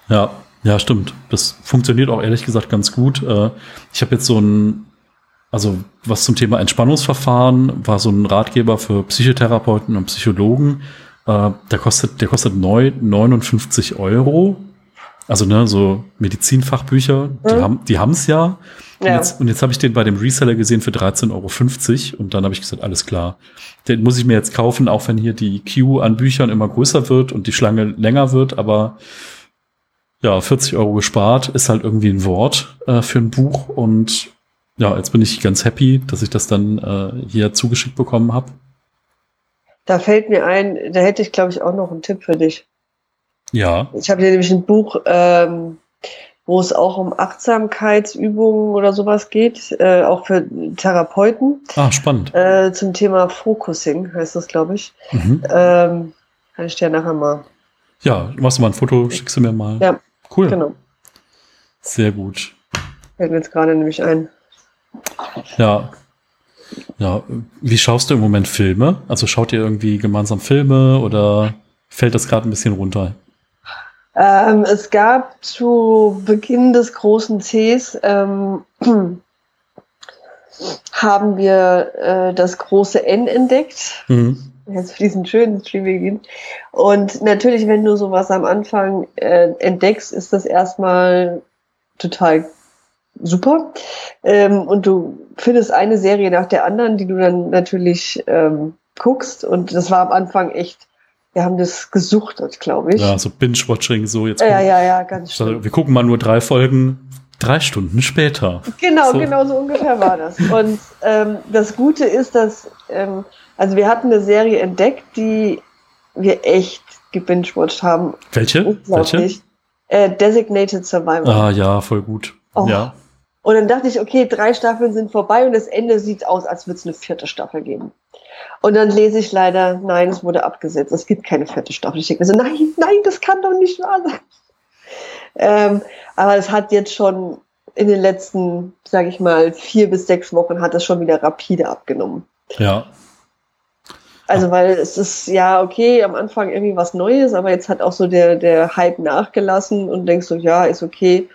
Ja. Ja, stimmt. Das funktioniert auch ehrlich gesagt ganz gut. Ich habe jetzt so ein Also was zum Thema Entspannungsverfahren war so ein Ratgeber für Psychotherapeuten und Psychologen. Der kostet neu 59 €. Also ne, so Medizinfachbücher, die haben's ja. Ja. Und jetzt habe ich den bei dem Reseller gesehen für 13,50 € und dann habe ich gesagt, alles klar, den muss ich mir jetzt kaufen, auch wenn hier die Queue an Büchern immer größer wird und die Schlange länger wird, aber ja, 40 € gespart ist halt irgendwie ein Wort für ein Buch und ja, jetzt bin ich ganz happy, dass ich das dann hier zugeschickt bekommen habe. Da fällt mir ein, da hätte ich glaube ich auch noch einen Tipp für dich. Ja. Ich habe hier nämlich ein Buch, wo es auch um Achtsamkeitsübungen oder sowas geht, auch für Therapeuten. Ah, spannend. Zum Thema Focusing heißt das, glaube ich. Mhm. Kann ich dir nachher mal. Ja, du machst mal ein Foto, schickst du mir mal. Ja, cool. Genau. Sehr gut. Fällt mir jetzt gerade nämlich ein. Ja. Ja. Wie schaust du im Moment Filme? Also schaut ihr irgendwie gemeinsam Filme oder fällt das gerade ein bisschen runter? Es gab zu Beginn des großen Cs haben wir das große N entdeckt. Mhm. Jetzt für diesen schönen Streaming. Und natürlich, wenn du sowas am Anfang entdeckst, ist das erstmal total super. Und du findest eine Serie nach der anderen, die du dann natürlich guckst. Und das war am Anfang echt. Wir haben das gesuchtet, glaube ich. Ja, so Binge-Watching, so jetzt. Ja, ganz schön. Wir gucken mal nur 3 Folgen, 3 Stunden später. Genau, so. Genau so ungefähr war das. Und das Gute ist, dass, also wir hatten eine Serie entdeckt, die wir echt gebinge-watcht haben. Welche? Welche? Designated Survivor. Ah ja, voll gut. Oh. Ja. Und dann dachte ich, okay, 3 Staffeln sind vorbei und das Ende sieht aus, als würde es eine 4. Staffel geben. Und dann lese ich leider, nein, es wurde abgesetzt. Es gibt keine 4. Staffel. Ich denke mir so, nein, das kann doch nicht wahr sein. Aber es hat jetzt schon in den letzten, sage ich mal, 4 bis 6 Wochen hat es schon wieder rapide abgenommen. Ja. Also weil es ist, ja, okay, am Anfang irgendwie was Neues, aber jetzt hat auch so der Hype nachgelassen und denkst so, ja, ist okay.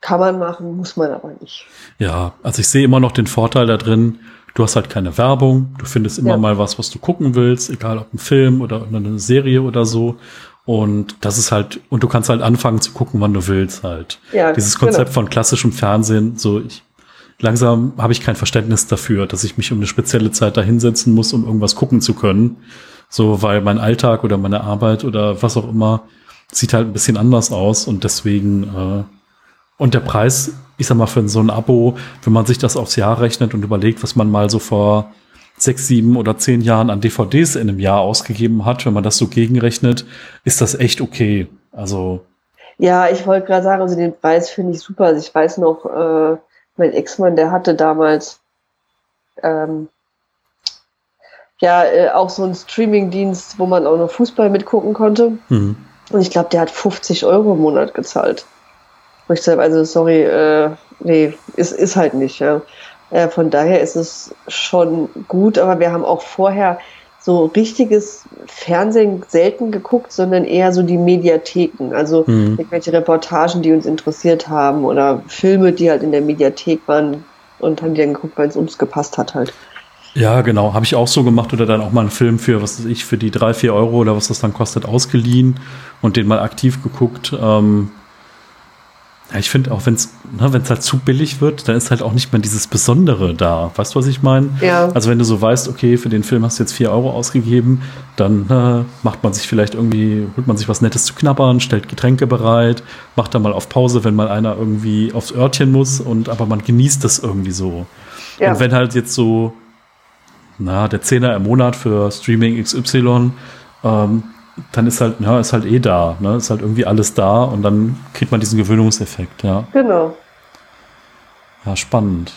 Kann man machen, muss man aber nicht. Ja, also ich sehe immer noch den Vorteil da drin, du hast halt keine Werbung, du findest immer mal was du gucken willst, egal ob ein Film oder eine Serie oder so. Und das ist halt, und du kannst halt anfangen zu gucken, wann du willst halt. Ja, dieses Konzept von klassischem Fernsehen, so langsam habe ich kein Verständnis dafür, dass ich mich um eine spezielle Zeit da hinsetzen muss, um irgendwas gucken zu können. So, weil mein Alltag oder meine Arbeit oder was auch immer sieht halt ein bisschen anders aus und deswegen, und der Preis, ich sag mal, für so ein Abo, wenn man sich das aufs Jahr rechnet und überlegt, was man mal so vor 6, 7 oder 10 Jahren an DVDs in einem Jahr ausgegeben hat, wenn man das so gegenrechnet, ist das echt okay. Also. Ja, ich wollte gerade sagen, also den Preis finde ich super. Also ich weiß noch, mein Ex-Mann, der hatte damals auch so einen Streaming-Dienst, wo man auch noch Fußball mitgucken konnte. Mhm. Und ich glaube, der hat 50 € im Monat gezahlt. Also sorry, nee, ist halt nicht. Ja. Von daher ist es schon gut, aber wir haben auch vorher so richtiges Fernsehen selten geguckt, sondern eher so die Mediatheken, also irgendwelche Reportagen, die uns interessiert haben oder Filme, die halt in der Mediathek waren und haben die dann geguckt, weil es uns gepasst hat halt. Ja, genau, habe ich auch so gemacht oder dann auch mal einen Film für, was weiß ich, für die 3, 4 € oder was das dann kostet, ausgeliehen und den mal aktiv geguckt. Ja, ich finde auch, wenn es halt zu billig wird, dann ist halt auch nicht mehr dieses Besondere da. Weißt du, was ich meine? Ja. Also wenn du so weißt, okay, für den Film hast du jetzt 4 € ausgegeben, dann macht man sich vielleicht irgendwie, holt man sich was Nettes zu knabbern, stellt Getränke bereit, macht dann mal auf Pause, wenn mal einer irgendwie aufs Örtchen muss aber man genießt das irgendwie so. Ja. Und wenn halt jetzt so, der 10er im Monat für Streaming XY, dann ist halt eh da, ne? Ist halt irgendwie alles da und dann kriegt man diesen Gewöhnungseffekt, ja. Genau. Ja, spannend.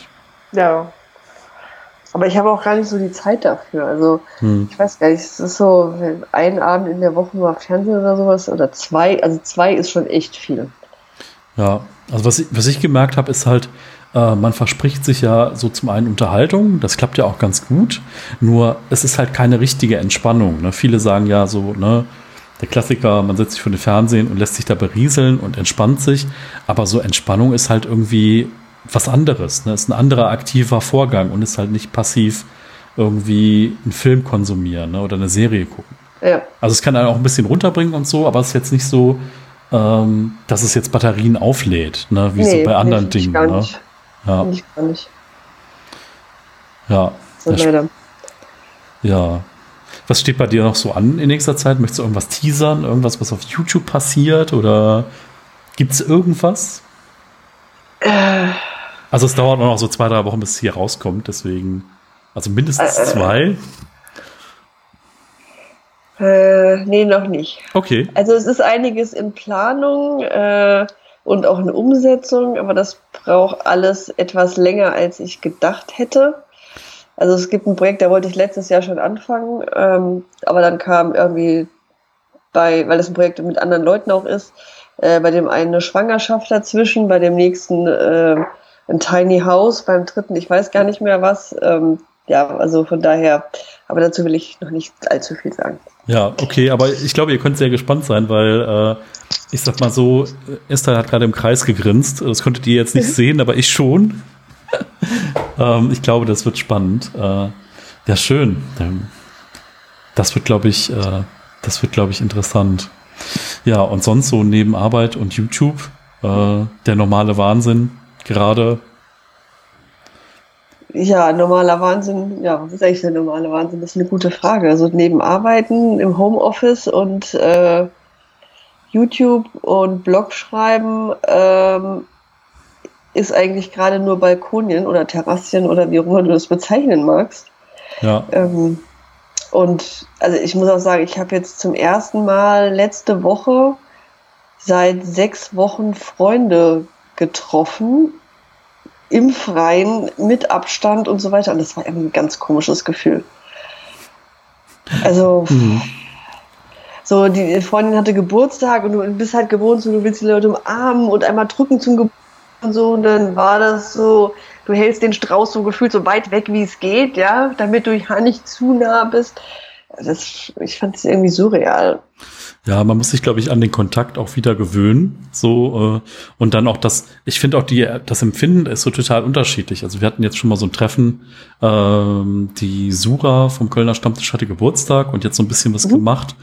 Ja. Aber ich habe auch gar nicht so die Zeit dafür, also ich weiß gar nicht, es ist so, wenn einen Abend in der Woche mal Fernsehen oder sowas oder 2, also 2 ist schon echt viel. Ja, also was ich gemerkt habe, ist halt, man verspricht sich ja so zum einen Unterhaltung, das klappt ja auch ganz gut, nur es ist halt keine richtige Entspannung. Ne? Viele sagen ja so, ne, der Klassiker, man setzt sich vor den Fernsehen und lässt sich da berieseln und entspannt sich, aber so Entspannung ist halt irgendwie, was anderes. Ne? Ist ein anderer aktiver Vorgang und ist halt nicht passiv irgendwie einen Film konsumieren, ne? Oder eine Serie gucken. Ja. Also es kann einen auch ein bisschen runterbringen und so, aber es ist jetzt nicht so, dass es jetzt Batterien auflädt, ne? Wie so bei anderen Dingen. Gar nicht. Ne? Ja. Nicht gar nicht. Ja. So leider. Ja. Was steht bei dir noch so an in nächster Zeit? Möchtest du irgendwas teasern? Irgendwas, was auf YouTube passiert? Oder gibt es irgendwas? Also es dauert noch so 2-3 Wochen, bis es hier rauskommt. Deswegen, also mindestens 2. Nee, noch nicht. Okay. Also es ist einiges in Planung und auch in Umsetzung. Aber das braucht alles etwas länger, als ich gedacht hätte. Also es gibt ein Projekt, da wollte ich letztes Jahr schon anfangen, aber dann kam irgendwie weil das ein Projekt mit anderen Leuten auch ist, bei dem einen eine Schwangerschaft dazwischen, bei dem nächsten ein Tiny House, beim dritten ich weiß gar nicht mehr was. Ja, also von daher, aber dazu will ich noch nicht allzu viel sagen. Ja, okay, aber ich glaube, ihr könnt sehr gespannt sein, weil ich sag mal so, Esther hat gerade im Kreis gegrinst, das konntet ihr jetzt nicht sehen, aber ich schon. Ich glaube, das wird spannend. Ja, schön. Das wird, glaube ich, interessant. Ja, und sonst so neben Arbeit und YouTube, der normale Wahnsinn gerade. Ja, normaler Wahnsinn. Ja, was ist eigentlich der normale Wahnsinn? Das ist eine gute Frage. Also neben Arbeiten im Homeoffice und YouTube und Blog schreiben, ist eigentlich gerade nur Balkonien oder Terrassien oder wie auch immer du das bezeichnen magst. Ja. Und also ich muss auch sagen, ich habe jetzt zum ersten Mal letzte Woche seit 6 Wochen Freunde getroffen, im Freien, mit Abstand und so weiter. Und das war irgendwie ein ganz komisches Gefühl. Also... So, die Freundin hatte Geburtstag und du bist halt gewohnt, so, du willst die Leute umarmen und einmal drücken zum Geburtstag. Und so, und dann war das so, du hältst den Strauß so gefühlt so weit weg, wie es geht, ja, damit du ja nicht zu nah bist. Ich fand es irgendwie surreal. Ja, man muss sich, glaube ich, an den Kontakt auch wieder gewöhnen, so, und dann auch das, ich finde auch das Empfinden ist so total unterschiedlich. Also wir hatten jetzt schon mal so ein Treffen, die Sura vom Kölner Stammtisch hatte Geburtstag und jetzt so ein bisschen was gemacht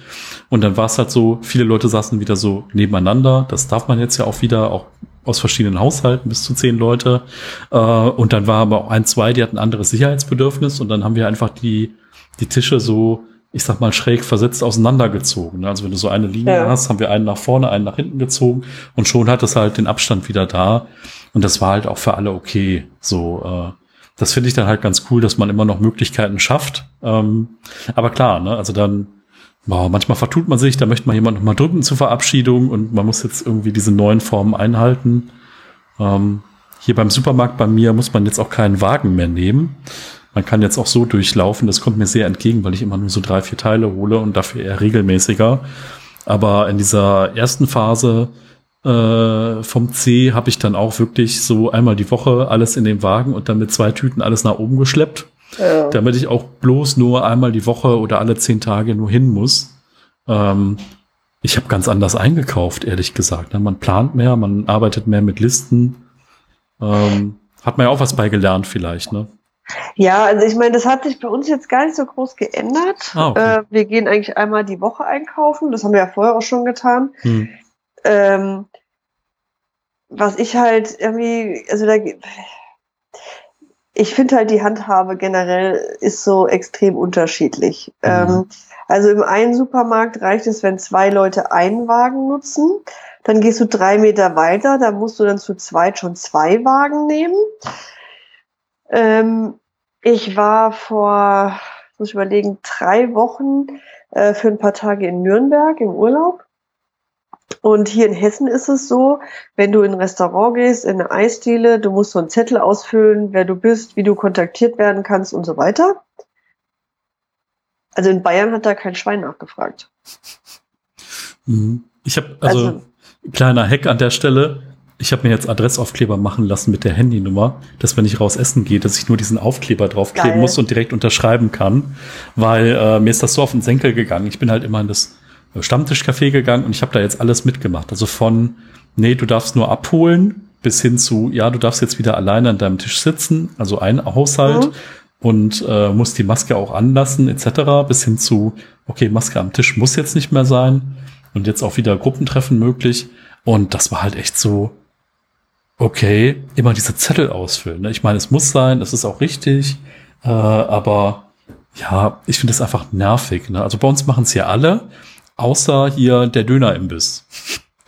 und dann war es halt so, viele Leute saßen wieder so nebeneinander, das darf man jetzt ja auch wieder, auch aus verschiedenen Haushalten, bis zu 10 Leute. Und dann war aber auch 1, 2, die hatten ein anderes Sicherheitsbedürfnis. Und dann haben wir einfach die Tische so, ich sag mal, schräg versetzt auseinandergezogen. Also wenn du so eine Linie hast, haben wir einen nach vorne, einen nach hinten gezogen. Und schon hat es halt den Abstand wieder da. Und das war halt auch für alle okay. So, das finde ich dann halt ganz cool, dass man immer noch Möglichkeiten schafft. Aber klar, ne, also dann, wow, manchmal vertut man sich, da möchte man jemanden nochmal drücken zur Verabschiedung und man muss jetzt irgendwie diese neuen Formen einhalten. Hier beim Supermarkt bei mir muss man jetzt auch keinen Wagen mehr nehmen. Man kann jetzt auch so durchlaufen, das kommt mir sehr entgegen, weil ich immer nur so 3-4 Teile hole und dafür eher regelmäßiger. Aber in dieser ersten Phase vom C habe ich dann auch wirklich so einmal die Woche alles in den Wagen und dann mit 2 Tüten alles nach oben geschleppt. Ja. Damit ich auch bloß nur einmal die Woche oder alle 10 Tage nur hin muss. Ich habe ganz anders eingekauft, ehrlich gesagt. Man plant mehr, man arbeitet mehr mit Listen. Hat man ja auch was bei gelernt vielleicht, ne? Ja, also ich meine, das hat sich bei uns jetzt gar nicht so groß geändert. Ah, okay. Wir gehen eigentlich einmal die Woche einkaufen. Das haben wir ja vorher auch schon getan. Was ich halt irgendwie, also da... Ich finde halt, die Handhabe generell ist so extrem unterschiedlich. Also im einen Supermarkt reicht es, wenn 2 Leute einen Wagen nutzen. Dann gehst du 3 Meter weiter, da musst du dann zu zweit schon 2 Wagen nehmen. Ich war vor, muss ich überlegen, 3 Wochen für ein paar Tage in Nürnberg im Urlaub. Und hier in Hessen ist es so, wenn du in ein Restaurant gehst, in eine Eisdiele, du musst so einen Zettel ausfüllen, wer du bist, wie du kontaktiert werden kannst und so weiter. Also in Bayern hat da kein Schwein nachgefragt. Ich habe, also kleiner Hack an der Stelle, ich habe mir jetzt Adressaufkleber machen lassen mit der Handynummer, dass wenn ich raus essen gehe, dass ich nur diesen Aufkleber draufkleben muss und direkt unterschreiben kann, weil mir ist das so auf den Senkel gegangen. Ich bin halt immer in das Stammtischcafé gegangen und ich habe da jetzt alles mitgemacht. Also von, nee, du darfst nur abholen, bis hin zu, ja, du darfst jetzt wieder alleine an deinem Tisch sitzen, also ein Haushalt, und musst die Maske auch anlassen, etc., bis hin zu, okay, Maske am Tisch muss jetzt nicht mehr sein und jetzt auch wieder Gruppentreffen möglich. Und das war halt echt so, okay, immer diese Zettel ausfüllen, ne? Ich meine, es muss sein, es ist auch richtig, aber ja, ich finde das einfach nervig, ne? Also bei uns machen es ja alle, außer hier der Dönerimbiss.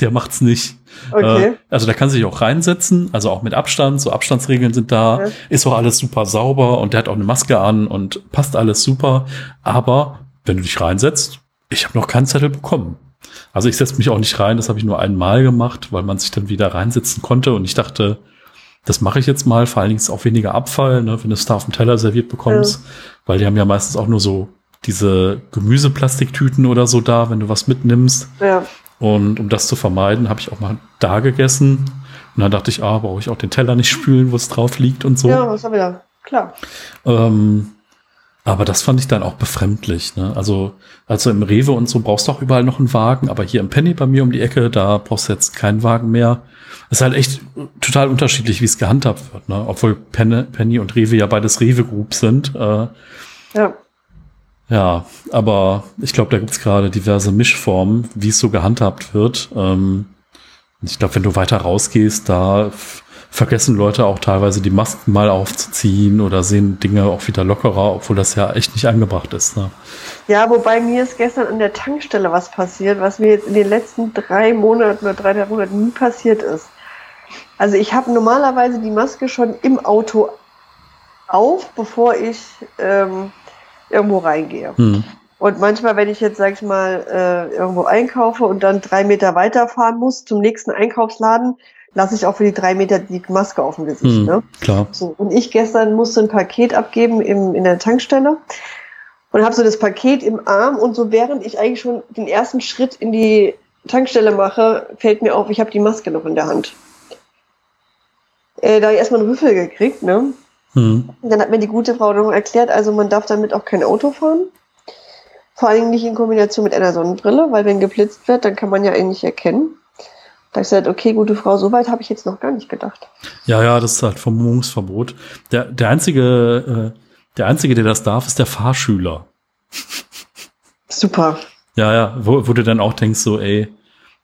Der macht's nicht. Okay. Also da kann sich auch reinsetzen, also auch mit Abstand, so Abstandsregeln sind da, ja. Ist auch alles super sauber und der hat auch eine Maske an und passt alles super, aber wenn du dich reinsetzt, ich habe noch keinen Zettel bekommen. Also ich setze mich auch nicht rein, das habe ich nur einmal gemacht, weil man sich dann wieder reinsetzen konnte und ich dachte, das mache ich jetzt mal, vor allen Dingen ist auch weniger Abfall, ne, wenn du es da auf dem Teller serviert bekommst, ja. Weil die haben ja meistens auch nur so diese Gemüseplastiktüten oder so da, wenn du was mitnimmst. Ja. Und um das zu vermeiden, habe ich auch mal da gegessen. Und dann dachte ich, brauche ich auch den Teller nicht spülen, wo es drauf liegt und so. Ja, das haben wir ja, klar. Aber das fand ich dann auch befremdlich, ne? Also im Rewe und so brauchst du auch überall noch einen Wagen. Aber hier im Penny bei mir um die Ecke, da brauchst du jetzt keinen Wagen mehr. Es ist halt echt total unterschiedlich, wie es gehandhabt wird, ne? Obwohl Penny und Rewe ja beides Rewe-Group sind. Ja. Ja, aber ich glaube, da gibt's gerade diverse Mischformen, wie es so gehandhabt wird. Ich glaube, wenn du weiter rausgehst, da vergessen Leute auch teilweise die Masken mal aufzuziehen oder sehen Dinge auch wieder lockerer, obwohl das ja echt nicht angebracht ist, ne? Ja, wobei mir ist gestern an der Tankstelle was passiert, was mir jetzt in den letzten 3 Monaten nie passiert ist. Also ich habe normalerweise die Maske schon im Auto auf, bevor ich irgendwo reingehe. Hm. Und manchmal, wenn ich jetzt, sag ich mal, irgendwo einkaufe und dann 3 Meter weiterfahren muss zum nächsten Einkaufsladen, lasse ich auch für die 3 Meter die Maske auf dem Gesicht. Hm, ne? Klar. So, und ich gestern musste ein Paket abgeben in der Tankstelle und habe so das Paket im Arm und so, während ich eigentlich schon den ersten Schritt in die Tankstelle mache, fällt mir auf, ich habe die Maske noch in der Hand. Da habe ich erstmal einen Rüffel gekriegt, ne? Dann hat mir die gute Frau noch erklärt, also man darf damit auch kein Auto fahren. Vor allem nicht in Kombination mit einer Sonnenbrille, weil wenn geblitzt wird, dann kann man ja eigentlich erkennen. Da habe ich gesagt, okay, gute Frau, so weit habe ich jetzt noch gar nicht gedacht. Ja, das ist halt Vermummungsverbot. Der Einzige, der das darf, ist der Fahrschüler. Super. Ja, wo du dann auch denkst, so ey,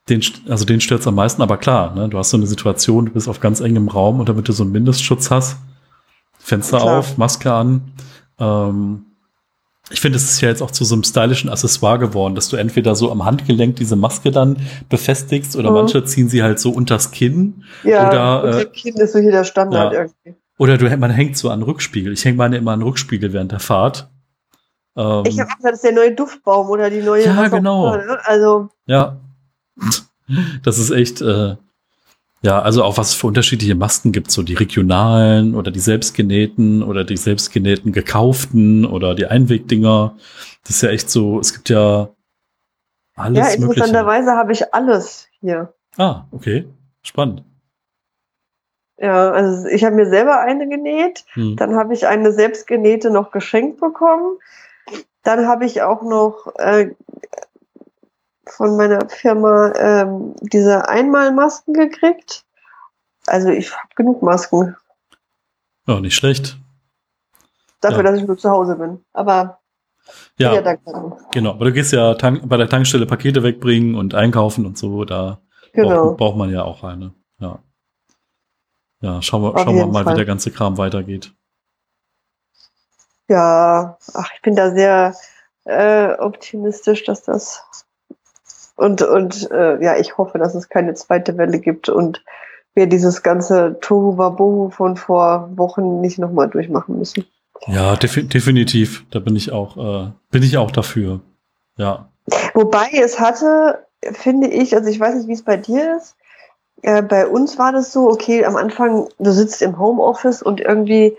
den stört's am meisten, aber klar, ne, du hast so eine Situation, du bist auf ganz engem Raum und damit du so einen Mindestschutz hast, Fenster Klar. auf, Maske an. Ich finde, es ist ja jetzt auch zu so einem stylischen Accessoire geworden, dass du entweder so am Handgelenk diese Maske dann befestigst oder manche ziehen sie halt so unters Kinn. Ja, oder unters Kinn ist so hier der Standard irgendwie. Oder man hängt so an Rückspiegel. Ich hänge meine immer an Rückspiegel während der Fahrt. Ich habe gesagt, das ist der neue Duftbaum oder die neue. Ja, genau. Also. Ja. Das ist echt. Ja, also auch was es für unterschiedliche Masken gibt, so die regionalen oder die selbstgenähten gekauften oder die Einwegdinger. Das ist ja echt so, es gibt ja alles Mögliche. Ja, interessanterweise habe ich alles hier. Ah, okay, spannend. Ja, also ich habe mir selber eine genäht, dann habe ich eine selbstgenähte noch geschenkt bekommen, dann habe ich auch noch von meiner Firma diese Einmalmasken gekriegt. Also ich habe genug Masken. Ja, nicht schlecht. Dafür, dass ich nur zu Hause bin. Aber ja, danke. Genau. Aber du gehst ja bei der Tankstelle Pakete wegbringen und einkaufen und so. Da braucht man ja auch eine. Ja, schauen wir mal, wie der ganze Kram weitergeht. Ja, ich bin da sehr optimistisch, dass das Und ich hoffe, dass es keine zweite Welle gibt und wir dieses ganze Tohuwabohu von vor Wochen nicht nochmal durchmachen müssen. Ja, definitiv. Da bin ich auch dafür. Ja. Wobei es hatte, finde ich, also ich weiß nicht, wie es bei dir ist. Bei uns war das so, okay, am Anfang, du sitzt im Homeoffice und irgendwie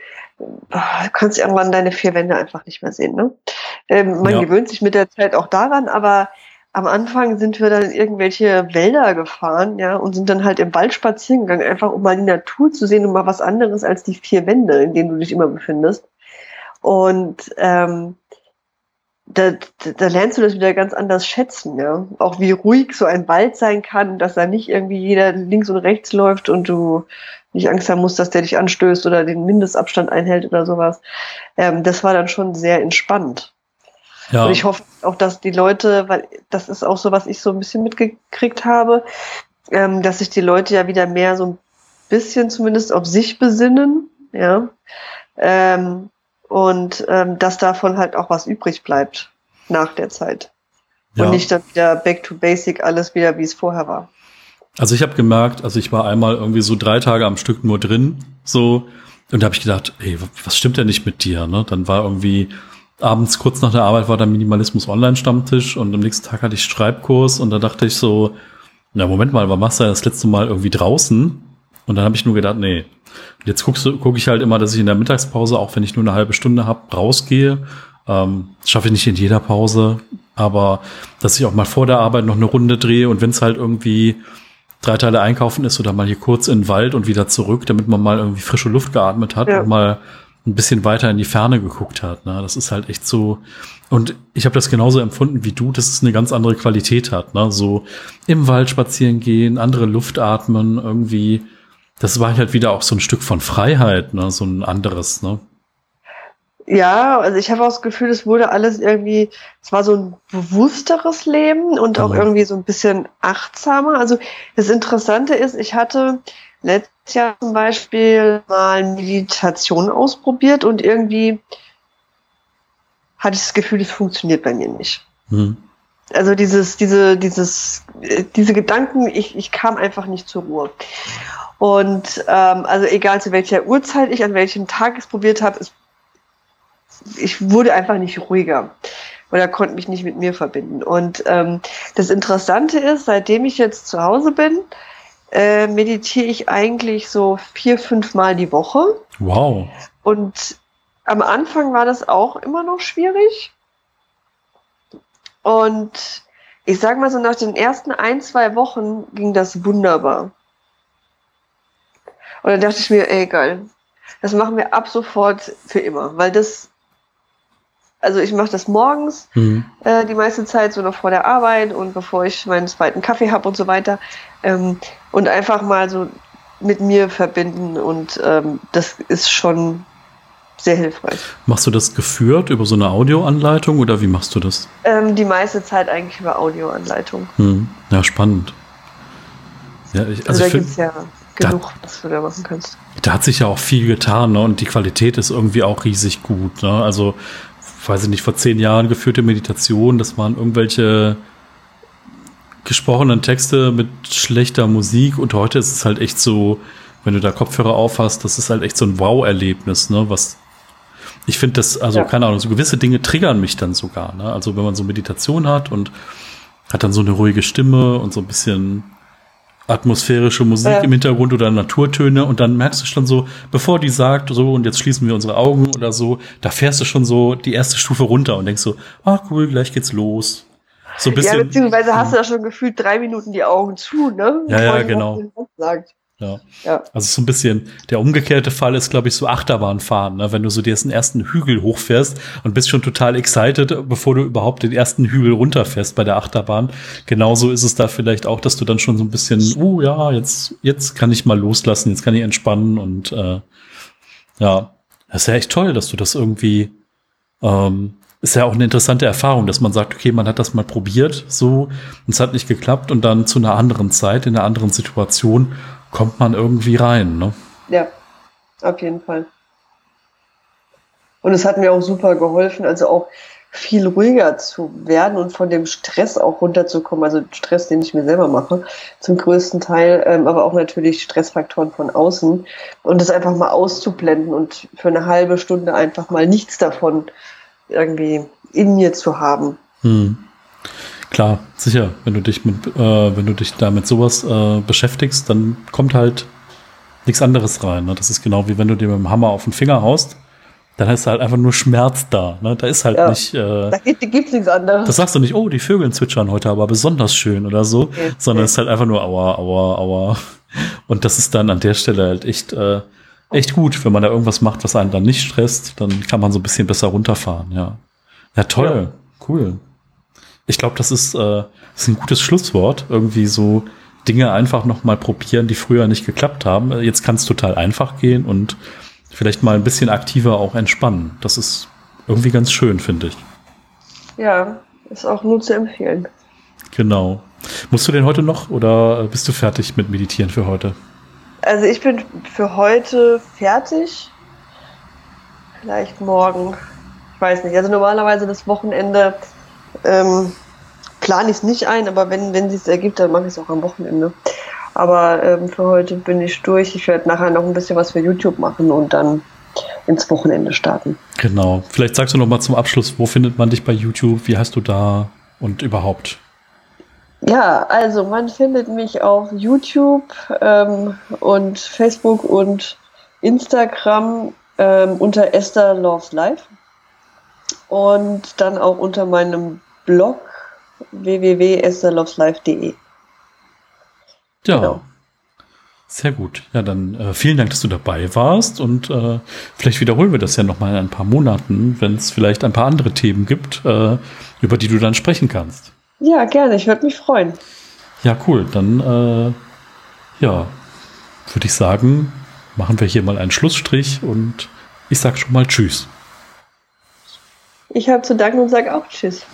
kannst irgendwann deine 4 Wände einfach nicht mehr sehen, ne? Man gewöhnt sich mit der Zeit auch daran, aber am Anfang sind wir dann in irgendwelche Wälder gefahren, ja, und sind dann halt im Wald spazieren gegangen, einfach um mal die Natur zu sehen und mal was anderes als die 4 Wände, in denen du dich immer befindest. Und Da lernst du das wieder ganz anders schätzen, ja. Auch wie ruhig so ein Wald sein kann, dass da nicht irgendwie jeder links und rechts läuft und du nicht Angst haben musst, dass der dich anstößt oder den Mindestabstand einhält oder sowas. Das war dann schon sehr entspannt. Ja. Und ich hoffe auch, dass die Leute, weil das ist auch so, was ich so ein bisschen mitgekriegt habe, dass sich die Leute ja wieder mehr so ein bisschen zumindest auf sich besinnen, ja. Und dass davon halt auch was übrig bleibt nach der Zeit. Ja. Und nicht dann wieder back to basic, alles wieder, wie es vorher war. Also ich habe gemerkt, ich war einmal irgendwie so 3 Tage am Stück nur drin, so, und da habe ich gedacht, ey, was stimmt denn nicht mit dir? Ne? Dann war irgendwie abends kurz nach der Arbeit war der Minimalismus-Online-Stammtisch und am nächsten Tag hatte ich Schreibkurs und da dachte ich so, na Moment mal, was machst du denn das letzte Mal irgendwie draußen? Und dann habe ich nur gedacht, nee. Und jetzt guck ich halt immer, dass ich in der Mittagspause, auch wenn ich nur eine halbe Stunde habe, rausgehe. Schaffe ich nicht in jeder Pause, aber dass ich auch mal vor der Arbeit noch eine Runde drehe und wenn es halt irgendwie 3 Teile einkaufen ist oder mal hier kurz in den Wald und wieder zurück, damit man mal irgendwie frische Luft geatmet hat, ja, und mal ein bisschen weiter in die Ferne geguckt hat. Ne? Das ist halt echt so. Und ich habe das genauso empfunden wie du, dass es eine ganz andere Qualität hat. Ne? So im Wald spazieren gehen, andere Luft atmen, irgendwie. Das war halt wieder auch so ein Stück von Freiheit, ne? So ein anderes, ne? Ja, also ich habe auch das Gefühl, es wurde alles irgendwie, es war so ein bewussteres Leben und auch irgendwie so ein bisschen achtsamer. Also das Interessante ist, ich hatte letztes Jahr zum Beispiel mal Meditation ausprobiert und irgendwie hatte ich das Gefühl, es funktioniert bei mir nicht. Hm. Also diese Gedanken, ich kam einfach nicht zur Ruhe. Und also egal zu welcher Uhrzeit ich an welchem Tag es probiert habe, ich wurde einfach nicht ruhiger oder konnte mich nicht mit mir verbinden. Und das Interessante ist, seitdem ich jetzt zu Hause bin, meditiere ich eigentlich so 4-5 Mal die Woche. Wow. Und am Anfang war das auch immer noch schwierig. Und ich sag mal so, nach den ersten 1-2 Wochen ging das wunderbar. Und dann dachte ich mir, ey, geil, das machen wir ab sofort für immer. Weil das, also ich mache das morgens, die meiste Zeit so noch vor der Arbeit und bevor ich meinen zweiten Kaffee habe und so weiter. Und einfach mal so mit mir verbinden und das ist schon sehr hilfreich. Machst du das geführt über so eine Audioanleitung oder wie machst du das? Die meiste Zeit eigentlich über Audioanleitung. Mhm. Ja, spannend. Ja, also da gibt es ja genug, was du da machen kannst. Da hat sich ja auch viel getan, ne? Und die Qualität ist irgendwie auch riesig gut. Ne? Also, weiß ich nicht, vor 10 Jahren geführte Meditation, das waren irgendwelche gesprochenen Texte mit schlechter Musik und heute ist es halt echt so, wenn du da Kopfhörer auf hast, das ist halt echt so ein Wow-Erlebnis, ne? Was ich finde, das, also ja, keine Ahnung, so gewisse Dinge triggern mich dann sogar. Ne? Also, wenn man so Meditation hat und hat dann so eine ruhige Stimme und so ein bisschen atmosphärische Musik im Hintergrund oder Naturtöne und dann merkst du schon so, bevor die sagt, so und jetzt schließen wir unsere Augen oder so, da fährst du schon so die erste Stufe runter und denkst so, ah cool, gleich geht's los. So ein bisschen, ja, beziehungsweise hast du da schon gefühlt 3 Minuten die Augen zu, ne? Ja, genau. Ja. Ja. Also so ein bisschen, der umgekehrte Fall ist, glaube ich, so Achterbahnfahren, ne? Wenn du so diesen ersten Hügel hochfährst und bist schon total excited, bevor du überhaupt den ersten Hügel runterfährst bei der Achterbahn. Genauso ist es da vielleicht auch, dass du dann schon so ein bisschen, ja, jetzt kann ich mal loslassen, jetzt kann ich entspannen und ja, das ist ja echt toll, dass du das irgendwie ist ja auch eine interessante Erfahrung, dass man sagt, okay, man hat das mal probiert, so, und es hat nicht geklappt und dann zu einer anderen Zeit, in einer anderen Situation kommt man irgendwie rein, ne? Ja, auf jeden Fall. Und es hat mir auch super geholfen, also auch viel ruhiger zu werden und von dem Stress auch runterzukommen, also Stress, den ich mir selber mache, zum größten Teil, aber auch natürlich Stressfaktoren von außen und das einfach mal auszublenden und für eine halbe Stunde einfach mal nichts davon irgendwie in mir zu haben. Hm. Klar, sicher, wenn du dich da mit sowas beschäftigst, dann kommt halt nichts anderes rein. Ne? Das ist genau wie wenn du dir mit dem Hammer auf den Finger haust, dann ist halt einfach nur Schmerz da. Ne? Da ist halt nicht. Da gibt's nichts anderes. Das sagst du nicht, oh, die Vögel zwitschern heute aber besonders schön oder so, okay, sondern es ist halt einfach nur aua, aua, aua. Und das ist dann an der Stelle halt echt gut, wenn man da irgendwas macht, was einen dann nicht stresst, dann kann man so ein bisschen besser runterfahren, ja. Ja, toll. Ja. Cool. Ich glaube, das ist ein gutes Schlusswort. Irgendwie so Dinge einfach noch mal probieren, die früher nicht geklappt haben. Jetzt kann es total einfach gehen und vielleicht mal ein bisschen aktiver auch entspannen. Das ist irgendwie ganz schön, finde ich. Ja, ist auch nur zu empfehlen. Genau. Musst du den heute noch oder bist du fertig mit Meditieren für heute? Also ich bin für heute fertig. Vielleicht morgen. Ich weiß nicht. Also normalerweise das Wochenende plane ich es nicht ein, aber wenn es sich ergibt, dann mache ich es auch am Wochenende. Aber für heute bin ich durch. Ich werde nachher noch ein bisschen was für YouTube machen und dann ins Wochenende starten. Genau. Vielleicht sagst du noch mal zum Abschluss, wo findet man dich bei YouTube? Wie heißt du da und überhaupt? Ja, also man findet mich auf YouTube und Facebook und Instagram unter Esther Loves Life und dann auch unter meinem Blog www.estherloveslife.de. Ja, genau. Sehr gut. Ja, dann vielen Dank, dass du dabei warst und vielleicht wiederholen wir das ja nochmal in ein paar Monaten, wenn es vielleicht ein paar andere Themen gibt, über die du dann sprechen kannst. Ja, gerne. Ich würde mich freuen. Ja, cool. Dann, würde ich sagen, machen wir hier mal einen Schlussstrich und ich sage schon mal Tschüss. Ich habe zu danken und sage auch Tschüss.